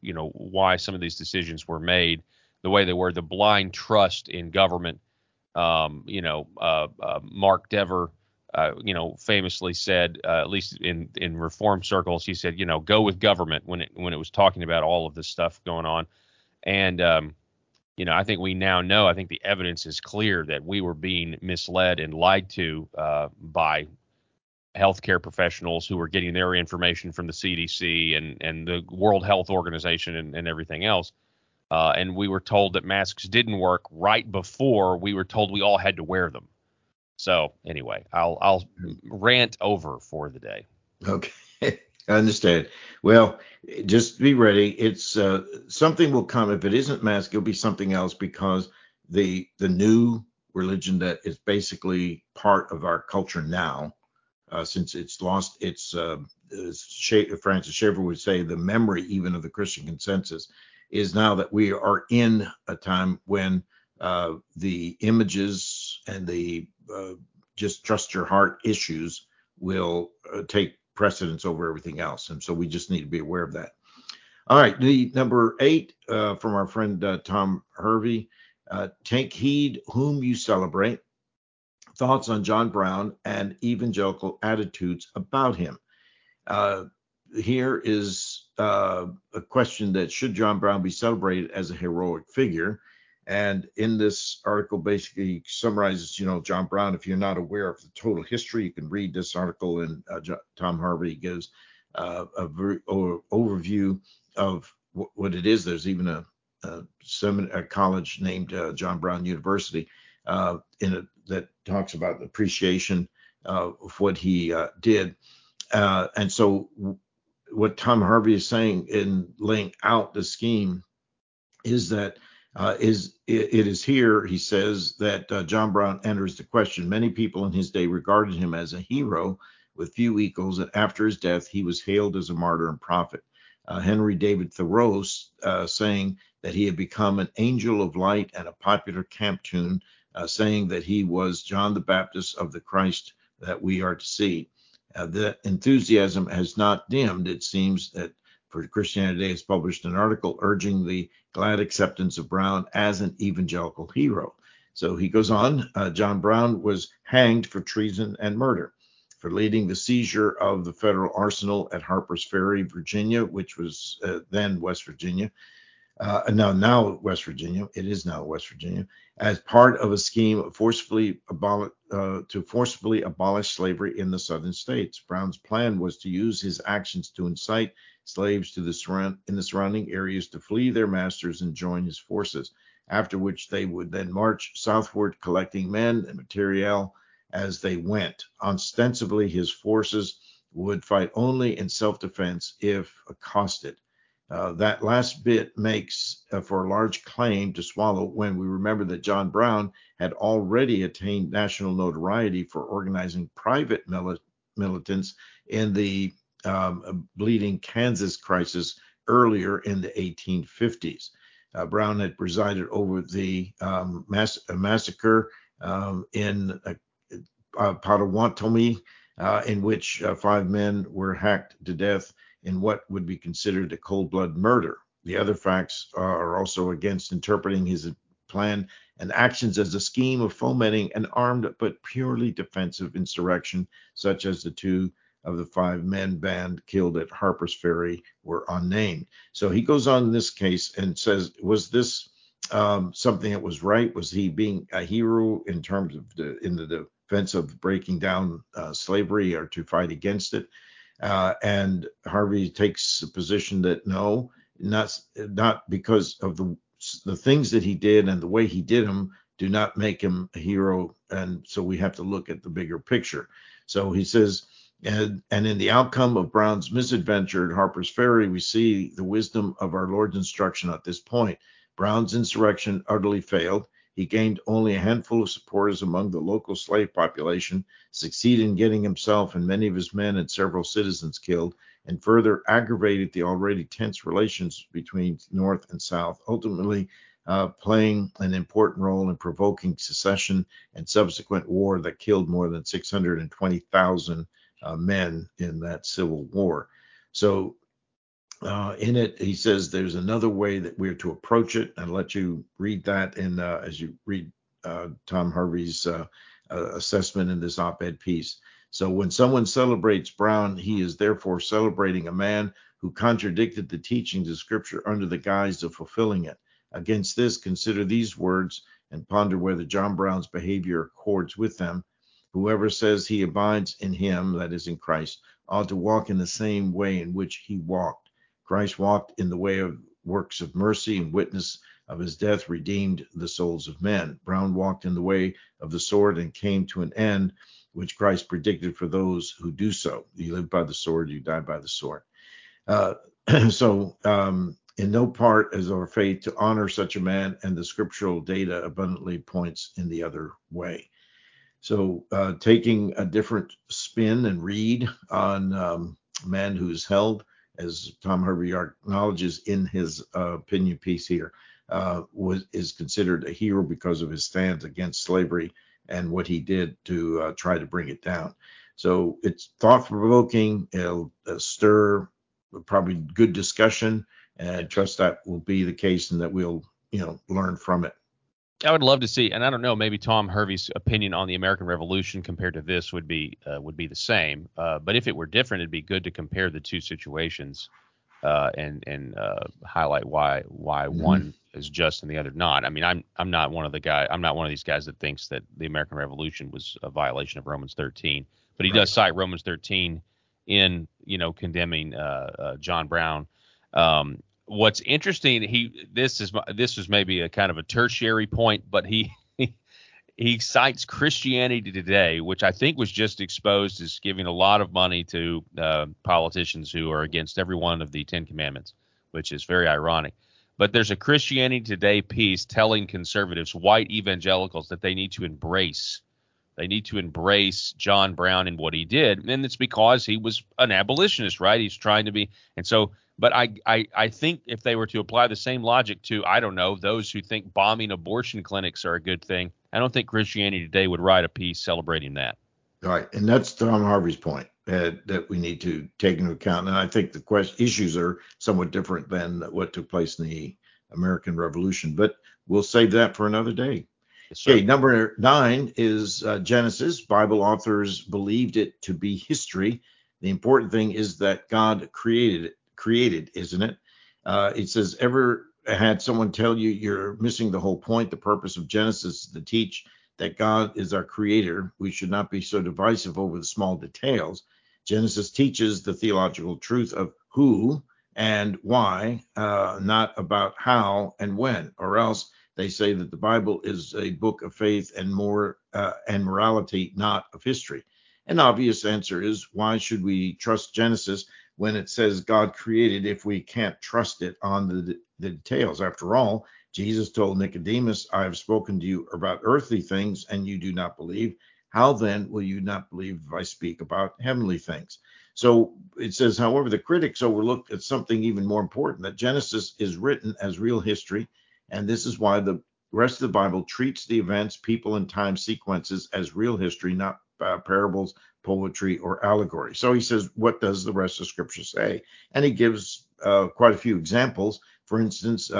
you know, why some of these decisions were made the way they were. The blind trust in government. Mark Dever, famously said, at least in reform circles, he said, you know, go with government when it was talking about all of this stuff going on. And, I think we now know, I think the evidence is clear that we were being misled and lied to by healthcare professionals who were getting their information from the CDC and the World Health Organization and everything else. And we were told that masks didn't work right before we were told we all had to wear them. So anyway, I'll rant over for the day. Okay, I understand. Well, just be ready. It's something will come. If it isn't mask, it'll be something else, because the new religion that is basically part of our culture now, since it's lost its Francis Schaeffer would say the memory even of the Christian consensus, is now that we are in a time when the images and the just trust your heart issues will take precedence over everything else. And so we just need to be aware of that. All right. The number 8 from our friend Tom Hervey, take heed whom you celebrate. Thoughts on John Brown and evangelical attitudes about him. Here is a question that should John Brown be celebrated as a heroic figure? And in this article basically summarizes, you know, John Brown. If you're not aware of the total history, you can read this article, and Tom Hervey gives overview of what it is. There's even a college named John Brown University that talks about the appreciation of what he did. And so what Tom Hervey is saying in laying out the scheme is that it is here, he says, that John Brown enters the question. Many people in his day regarded him as a hero with few equals, and after his death, he was hailed as a martyr and prophet. Henry David Thoreau saying that he had become an angel of light, and a popular camp tune saying that he was John the Baptist of the Christ that we are to see. The enthusiasm has not dimmed. It seems that for Christianity Today has published an article urging the glad acceptance of Brown as an evangelical hero. So he goes on, John Brown was hanged for treason and murder, for leading the seizure of the federal arsenal at Harper's Ferry, Virginia, which was then West Virginia. Now West Virginia. It is now West Virginia, as part of a scheme of forcibly abolish slavery in the southern states. Brown's plan was to use his actions to incite slaves to in the surrounding areas to flee their masters and join his forces, after which they would then march southward, collecting men and materiel as they went. Ostensibly, his forces would fight only in self-defense if accosted. That last bit makes for a large claim to swallow when we remember that John Brown had already attained national notoriety for organizing private militants in the Bleeding Kansas crisis earlier in the 1850s. Brown had presided over the massacre in Potawatomi, in which 5 men were hacked to death in what would be considered a cold blood murder. The other facts are also against interpreting his plan and actions as a scheme of fomenting an armed but purely defensive insurrection, such as the 2 of the 5 men band killed at Harper's Ferry were unnamed. So he goes on in this case and says, was this something that was right? Was he being a hero in terms of in the defense of breaking down slavery or to fight against it? And Hervey takes the position that no, not because of the things that he did and the way he did them do not make him a hero. And so we have to look at the bigger picture. So he says, and in the outcome of Brown's misadventure at Harper's Ferry, we see the wisdom of our Lord's instruction at this point. Brown's insurrection utterly failed. he gained only a handful of supporters among the local slave population, succeeded in getting himself and many of his men and several citizens killed, and further aggravated the already tense relations between North and South, ultimately playing an important role in provoking secession and subsequent war that killed more than 620,000 men in that Civil War. So in it, he says there's another way that we're to approach it. I'll let you read that in, as you read Tom Harvey's assessment in this op-ed piece. So when someone celebrates Brown, he is therefore celebrating a man who contradicted the teachings of Scripture under the guise of fulfilling it. Against this, consider these words and ponder whether John Brown's behavior accords with them. Whoever says he abides in him, that is in Christ, ought to walk in the same way in which he walked. Christ walked in the way of works of mercy, and witness of his death redeemed the souls of men. Brown walked in the way of the sword and came to an end, which Christ predicted for those who do so. You live by the sword, you die by the sword. So in no part is our faith to honor such a man, and the scriptural data abundantly points in the other way. So taking a different spin and read on man who's held, as Tom Hervey acknowledges in his opinion piece here, is considered a hero because of his stance against slavery and what he did to try to bring it down. So it's thought-provoking, it'll stir probably good discussion, and I trust that will be the case and that we'll, learn from it. I would love to see, and I don't know, maybe Tom Hervey's opinion on the American Revolution compared to this would be the same. But if it were different, it'd be good to compare the two situations and highlight why one is just and the other not. I mean, I'm not one of the guy. I'm not one of these guys that thinks that the American Revolution was a violation of Romans 13. But he does cite Romans 13 in condemning John Brown. What's interesting, this is maybe a kind of a tertiary point, but he cites Christianity Today, which I think was just exposed as giving a lot of money to politicians who are against every one of the Ten Commandments, which is very ironic. But there's a Christianity Today piece telling conservatives, white evangelicals, that they need to embrace John Brown and what he did, and it's because he was an abolitionist, right? He's trying to be, and so. But I think if they were to apply the same logic to, I don't know, those who think bombing abortion clinics are a good thing, I don't think Christianity Today would write a piece celebrating that. All right. And that's Tom Harvey's point that we need to take into account. And I think the issues are somewhat different than what took place in the American Revolution. But we'll save that for another day. Yes, sir. Okay, number 9 is Genesis. Bible authors believed it to be history. The important thing is that God created it. Isn't it? It says, ever had someone tell you you're missing the whole point? The purpose of Genesis is to teach that God is our creator. We should not be so divisive over the small details. Genesis teaches the theological truth of who and why, not about how and when, or else they say that the Bible is a book of faith and more and morality, not of history. An obvious answer is, why should we trust Genesis when it says God created if we can't trust it on the details? After all, Jesus told Nicodemus, I have spoken to you about earthly things and you do not believe. How then will you not believe if I speak about heavenly things? So it says, however, the critics overlooked at something even more important, that Genesis is written as real history. And this is why the rest of the Bible treats the events, people, and time sequences as real history, not parables, poetry, or allegory. So he says, what does the rest of Scripture say? And he gives quite a few examples. For instance,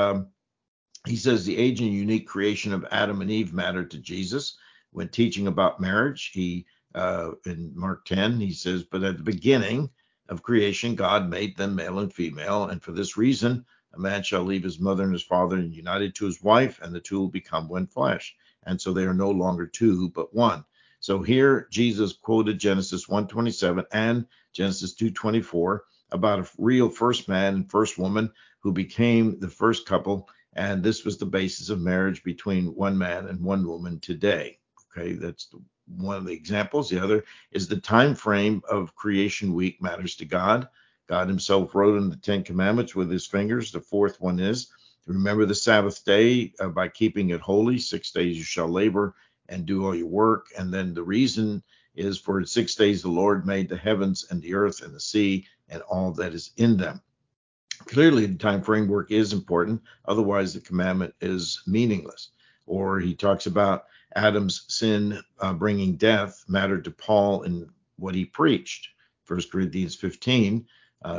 he says the age and unique creation of Adam and Eve mattered to Jesus. When teaching about marriage, he in Mark 10, he says, but at the beginning of creation, God made them male and female. And for this reason, a man shall leave his mother and his father and united to his wife, and the two will become one flesh. And so they are no longer two, but one. So here Jesus quoted Genesis 1:27 and Genesis 2:24 about a real first man and first woman who became the first couple, and this was the basis of marriage between one man and one woman today. Okay, that's one of the examples. The other is the time frame of creation week matters to God. God himself wrote in the Ten Commandments with his fingers. The fourth one is to remember the Sabbath day by keeping it holy. 6 days you shall labor and do all your work. And then the reason is, for 6 days the Lord made the heavens and the earth and the sea and all that is in them. Clearly, the time framework is important. Otherwise, the commandment is meaningless. Or he talks about Adam's sin bringing death mattered to Paul in what he preached. 1 Corinthians 15,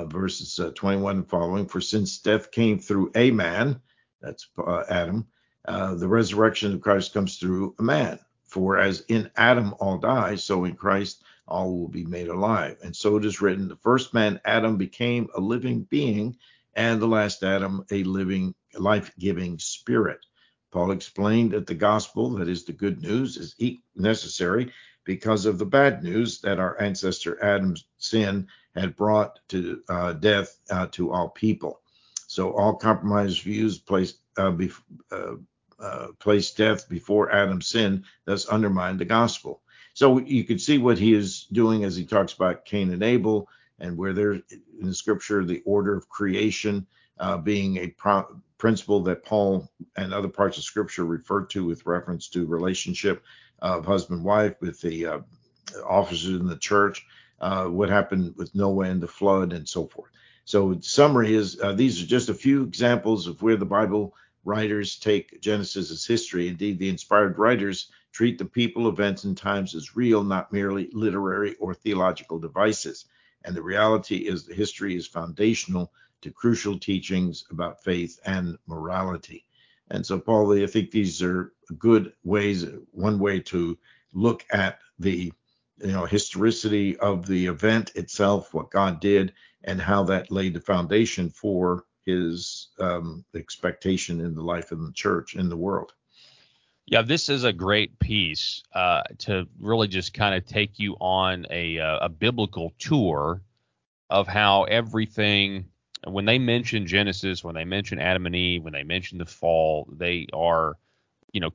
verses 21 and following. For since death came through a man, that's Adam, the resurrection of Christ comes through a man. For as in Adam all die, so in Christ all will be made alive. And so it is written, the first man, Adam, became a living being, and the last Adam, a living, life-giving spirit. Paul explained that the gospel, that is the good news, is necessary because of the bad news that our ancestor Adam's sin had brought to death to all people. So all compromised views place death before Adam's sin, thus undermined the gospel. So you can see what he is doing as he talks about Cain and Abel, and where there's in the scripture the order of creation being a principle that Paul and other parts of scripture refer to with reference to relationship of husband-wife with the officers in the church, what happened with Noah and the flood, and so forth. So the summary is these are just a few examples of where the Bible writers take Genesis as history. Indeed, the inspired writers treat the people, events, and times as real, not merely literary or theological devices. And the reality is the history is foundational to crucial teachings about faith and morality. And so, Paul, I think these are good ways, one way to look at the historicity of the event itself, what God did, and how that laid the foundation for his expectation in the life of the church, in the world. Yeah, this is a great piece to really just kind of take you on a biblical tour of how everything, when they mention Genesis, when they mention Adam and Eve, when they mention the fall, they are,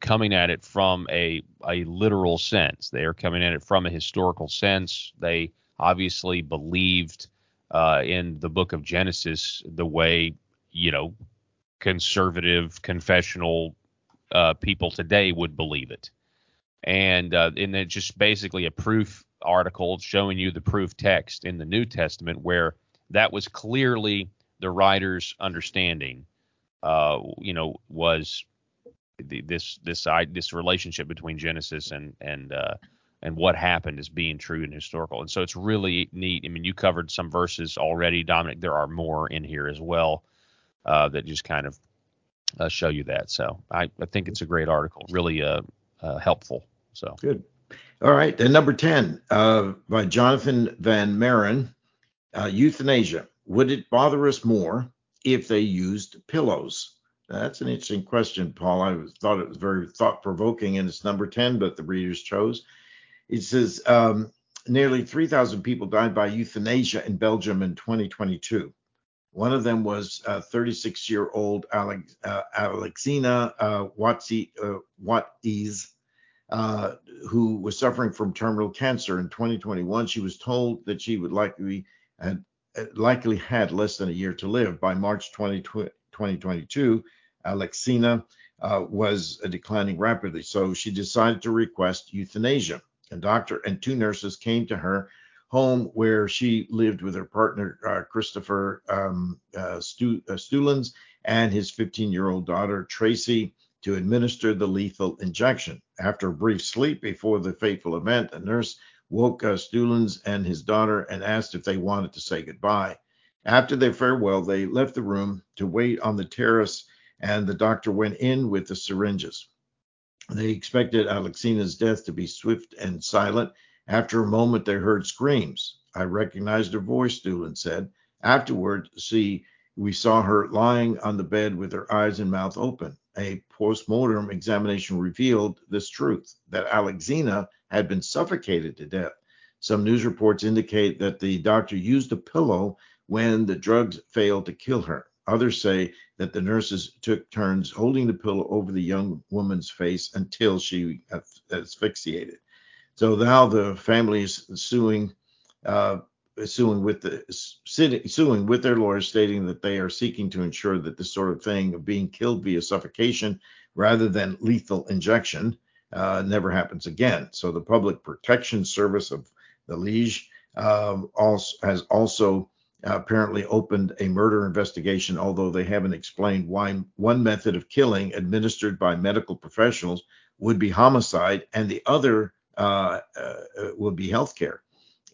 coming at it from a literal sense. They are coming at it from a historical sense. They obviously believed in the book of Genesis the way, conservative, confessional people today would believe it. And it's just basically a proof article showing you the proof text in the New Testament where that was clearly the writer's understanding, was this relationship between Genesis and what happened as being true and historical. And so it's really neat. I mean, you covered some verses already, Dominic. There are more in here as well that just kind of show you that. So I think it's a great article, really helpful. So good. All right. And number 10 by Jonathan Van Maren. Euthanasia. Would it bother us more if they used pillows? Now, that's an interesting question, Paul. I thought it was very thought-provoking, and it's number 10, but the readers chose. It says nearly 3,000 people died by euthanasia in Belgium in 2022. One of them was 36-year-old Alexina Watiz, who was suffering from terminal cancer in 2021. She was told that she would likely had less than a year to live. By March 2022, Alexina was declining rapidly, so she decided to request euthanasia. A doctor and two nurses came to her home where she lived with her partner, Christopher Stulens, and his 15-year-old daughter, Tracy, to administer the lethal injection. After a brief sleep before the fateful event, a nurse woke Stulens and his daughter and asked if they wanted to say goodbye. After their farewell, they left the room to wait on the terrace, and the doctor went in with the syringes. They expected Alexina's death to be swift and silent. After a moment, they heard screams. I recognized her voice, Stulens said. Afterward, we saw her lying on the bed with her eyes and mouth open. A post-mortem examination revealed this truth, that Alexina had been suffocated to death. Some news reports indicate that the doctor used a pillow when the drugs failed to kill her. Others say that the nurses took turns holding the pillow over the young woman's face until she asphyxiated. So now the family is suing suing with their lawyers, stating that they are seeking to ensure that this sort of thing of being killed via suffocation rather than lethal injection never happens again. So the Public Protection Service of the Liege has also apparently opened a murder investigation, although they haven't explained why one method of killing administered by medical professionals would be homicide and the other would be healthcare.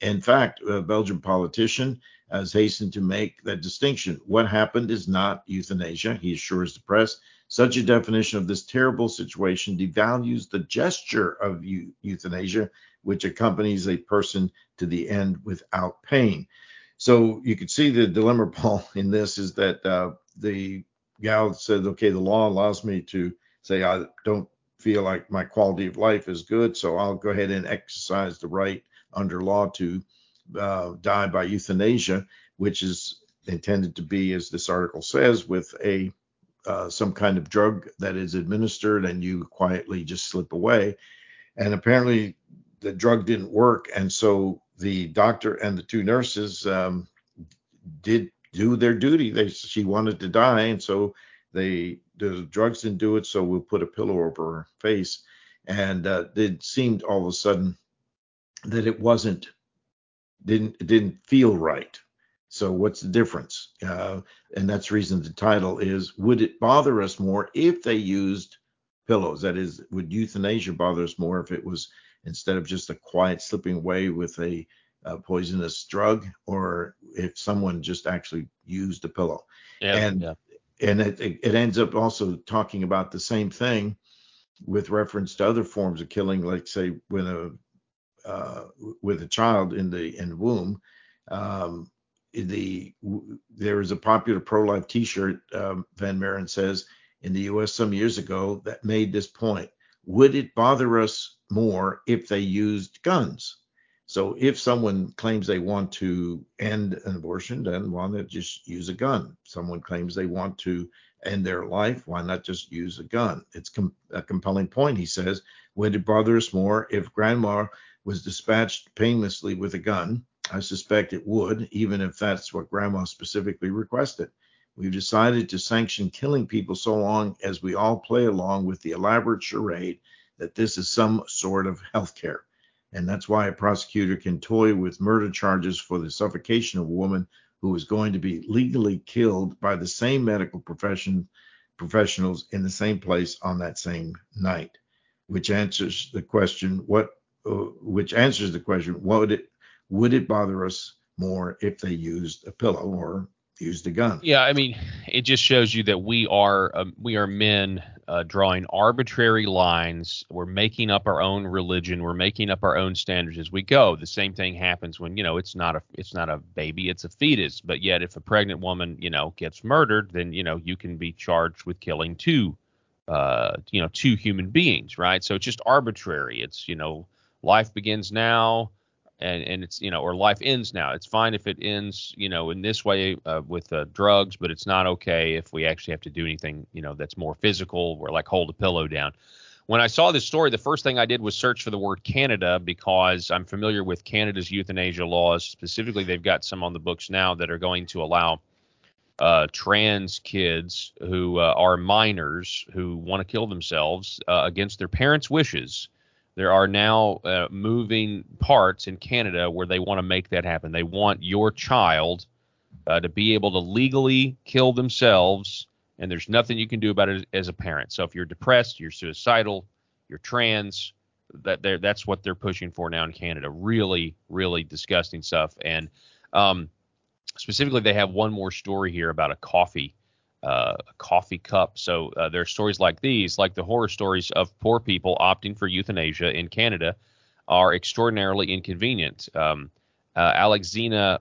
In fact, a Belgian politician has hastened to make that distinction. What happened is not euthanasia, he assures the press. Such a definition of this terrible situation devalues the gesture of euthanasia, which accompanies a person to the end without pain. So you can see the dilemma, Paul, in this is that the gal said, okay, the law allows me to say I don't feel like my quality of life is good, so I'll go ahead and exercise the right under law to die by euthanasia, which is intended to be, as this article says, with a some kind of drug that is administered and you quietly just slip away. And apparently the drug didn't work, and so the doctor and the two nurses did do their duty. She wanted to die, and so the drugs didn't do it, so we'll put a pillow over her face. And it seemed all of a sudden that it didn't feel right. So what's the difference? And that's the reason the title is, would it bother us more if they used pillows? That is, would euthanasia bother us more if it was instead of just a quiet slipping away with a poisonous drug, or if someone just actually used a pillow? And it ends up also talking about the same thing with reference to other forms of killing, like say when with a child in the womb. There is a popular pro-life T-shirt, Van Maren says, in the U.S. some years ago that made this point. Would it bother us more if they used guns? So if someone claims they want to end an abortion, then why not just use a gun? Someone claims they want to end their life, why not just use a gun? It's a compelling point, he says. Would it bother us more if grandma was dispatched painlessly with a gun? I suspect it would, even if that's what grandma specifically requested. We've decided to sanction killing people so long as we all play along with the elaborate charade that this is some sort of health care. And that's why a prosecutor can toy with murder charges for the suffocation of a woman who is going to be legally killed by the same medical professionals in the same place on that same night, which answers the question, would it bother us more if they used a pillow or used a gun? Yeah, I mean, it just shows you that we are men drawing arbitrary lines. We're making up our own religion. We're making up our own standards as we go. The same thing happens when, it's not a baby, it's a fetus. But yet if a pregnant woman, gets murdered, then, you can be charged with killing two human beings, right? So it's just arbitrary. It's, life begins now. And it's, or life ends now. It's fine if it ends, in this way with drugs, but it's not okay if we actually have to do anything, that's more physical, or like hold a pillow down. When I saw this story, the first thing I did was search for the word Canada, because I'm familiar with Canada's euthanasia laws. Specifically, they've got some on the books now that are going to allow trans kids who are minors who want to kill themselves against their parents' wishes. There are now moving parts in Canada where they want to make that happen. They want your child to be able to legally kill themselves, and there's nothing you can do about it as a parent. So if you're depressed, you're suicidal, you're trans, that's what they're pushing for now in Canada. Really, really disgusting stuff. And specifically, they have one more story here about a coffee cup. So there are stories like these, like the horror stories of poor people opting for euthanasia in Canada, are extraordinarily inconvenient. Alexina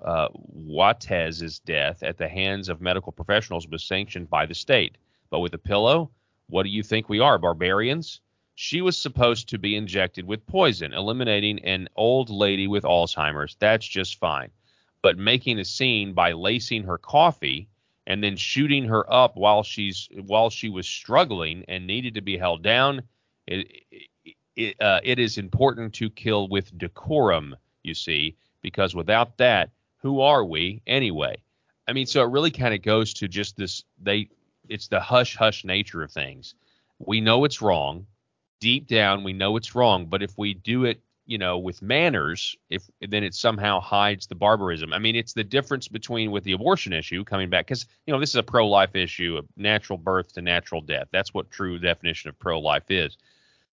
Watiz's death at the hands of medical professionals was sanctioned by the state. But with a pillow, what do you think we are, barbarians? She was supposed to be injected with poison, eliminating an old lady with Alzheimer's. That's just fine. But making a scene by lacing her coffee and then shooting her up while she was struggling and needed to be held down. It is important to kill with decorum, you see, because without that, who are we anyway? I mean, so it really kind of goes to just this, it's the hush-hush nature of things. We know it's wrong. Deep down, we know it's wrong. But if we do it, you know, with manners, then it somehow hides the barbarism. I mean, it's the difference between with the abortion issue coming back, because, you know, this is a pro-life issue of natural birth to natural death. That's what true definition of pro-life is.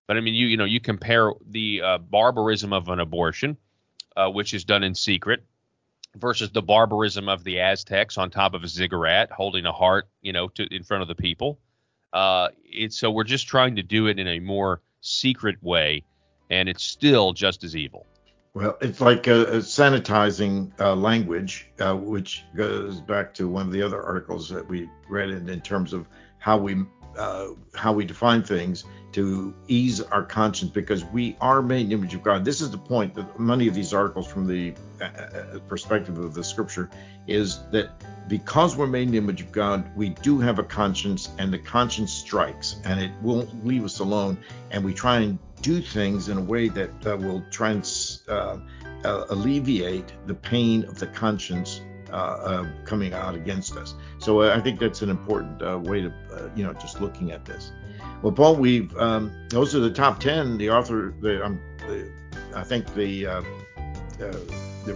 But I mean, you know, you compare the barbarism of an abortion, which is done in secret, versus the barbarism of the Aztecs on top of a ziggurat holding a heart, you know, in front of the people. So we're just trying to do it in a more secret way, and it's still just as evil. Well, it's like sanitizing language, which goes back to one of the other articles that we read in terms of how we define things to ease our conscience, because we are made in the image of God. This is the point that many of these articles from the perspective of the scripture is that because we're made in the image of God, we do have a conscience, and the conscience strikes and it won't leave us alone. And we try and do things in a way that will try and alleviate the pain of the conscience coming out against us. So I think that's an important way to, just looking at this. Well, Paul, we've those are the top 10. The author, I think the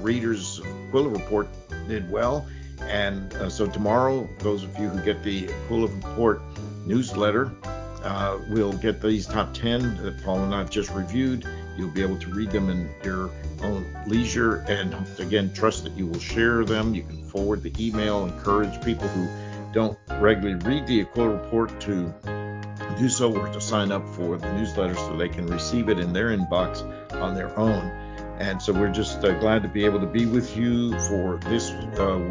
readers' Aquila Report did well, and so tomorrow, those of you who get the Aquila Report newsletter, we'll get these top 10 that Paul and I just reviewed. You'll be able to read them in your own leisure, and again, trust that you will share them. You can forward the email, encourage people who don't regularly read the Aquila Report to do so, or to sign up for the newsletter so they can receive it in their inbox on their own. And so we're just glad to be able to be with you for this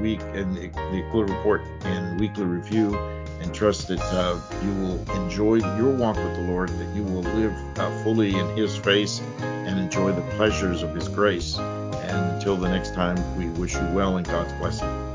week in the Aquila Report and Weekly Review, and trust that you will enjoy your walk with the Lord, that you will live fully in His face and enjoy the pleasures of His grace. And until the next time, we wish you well and God's blessing.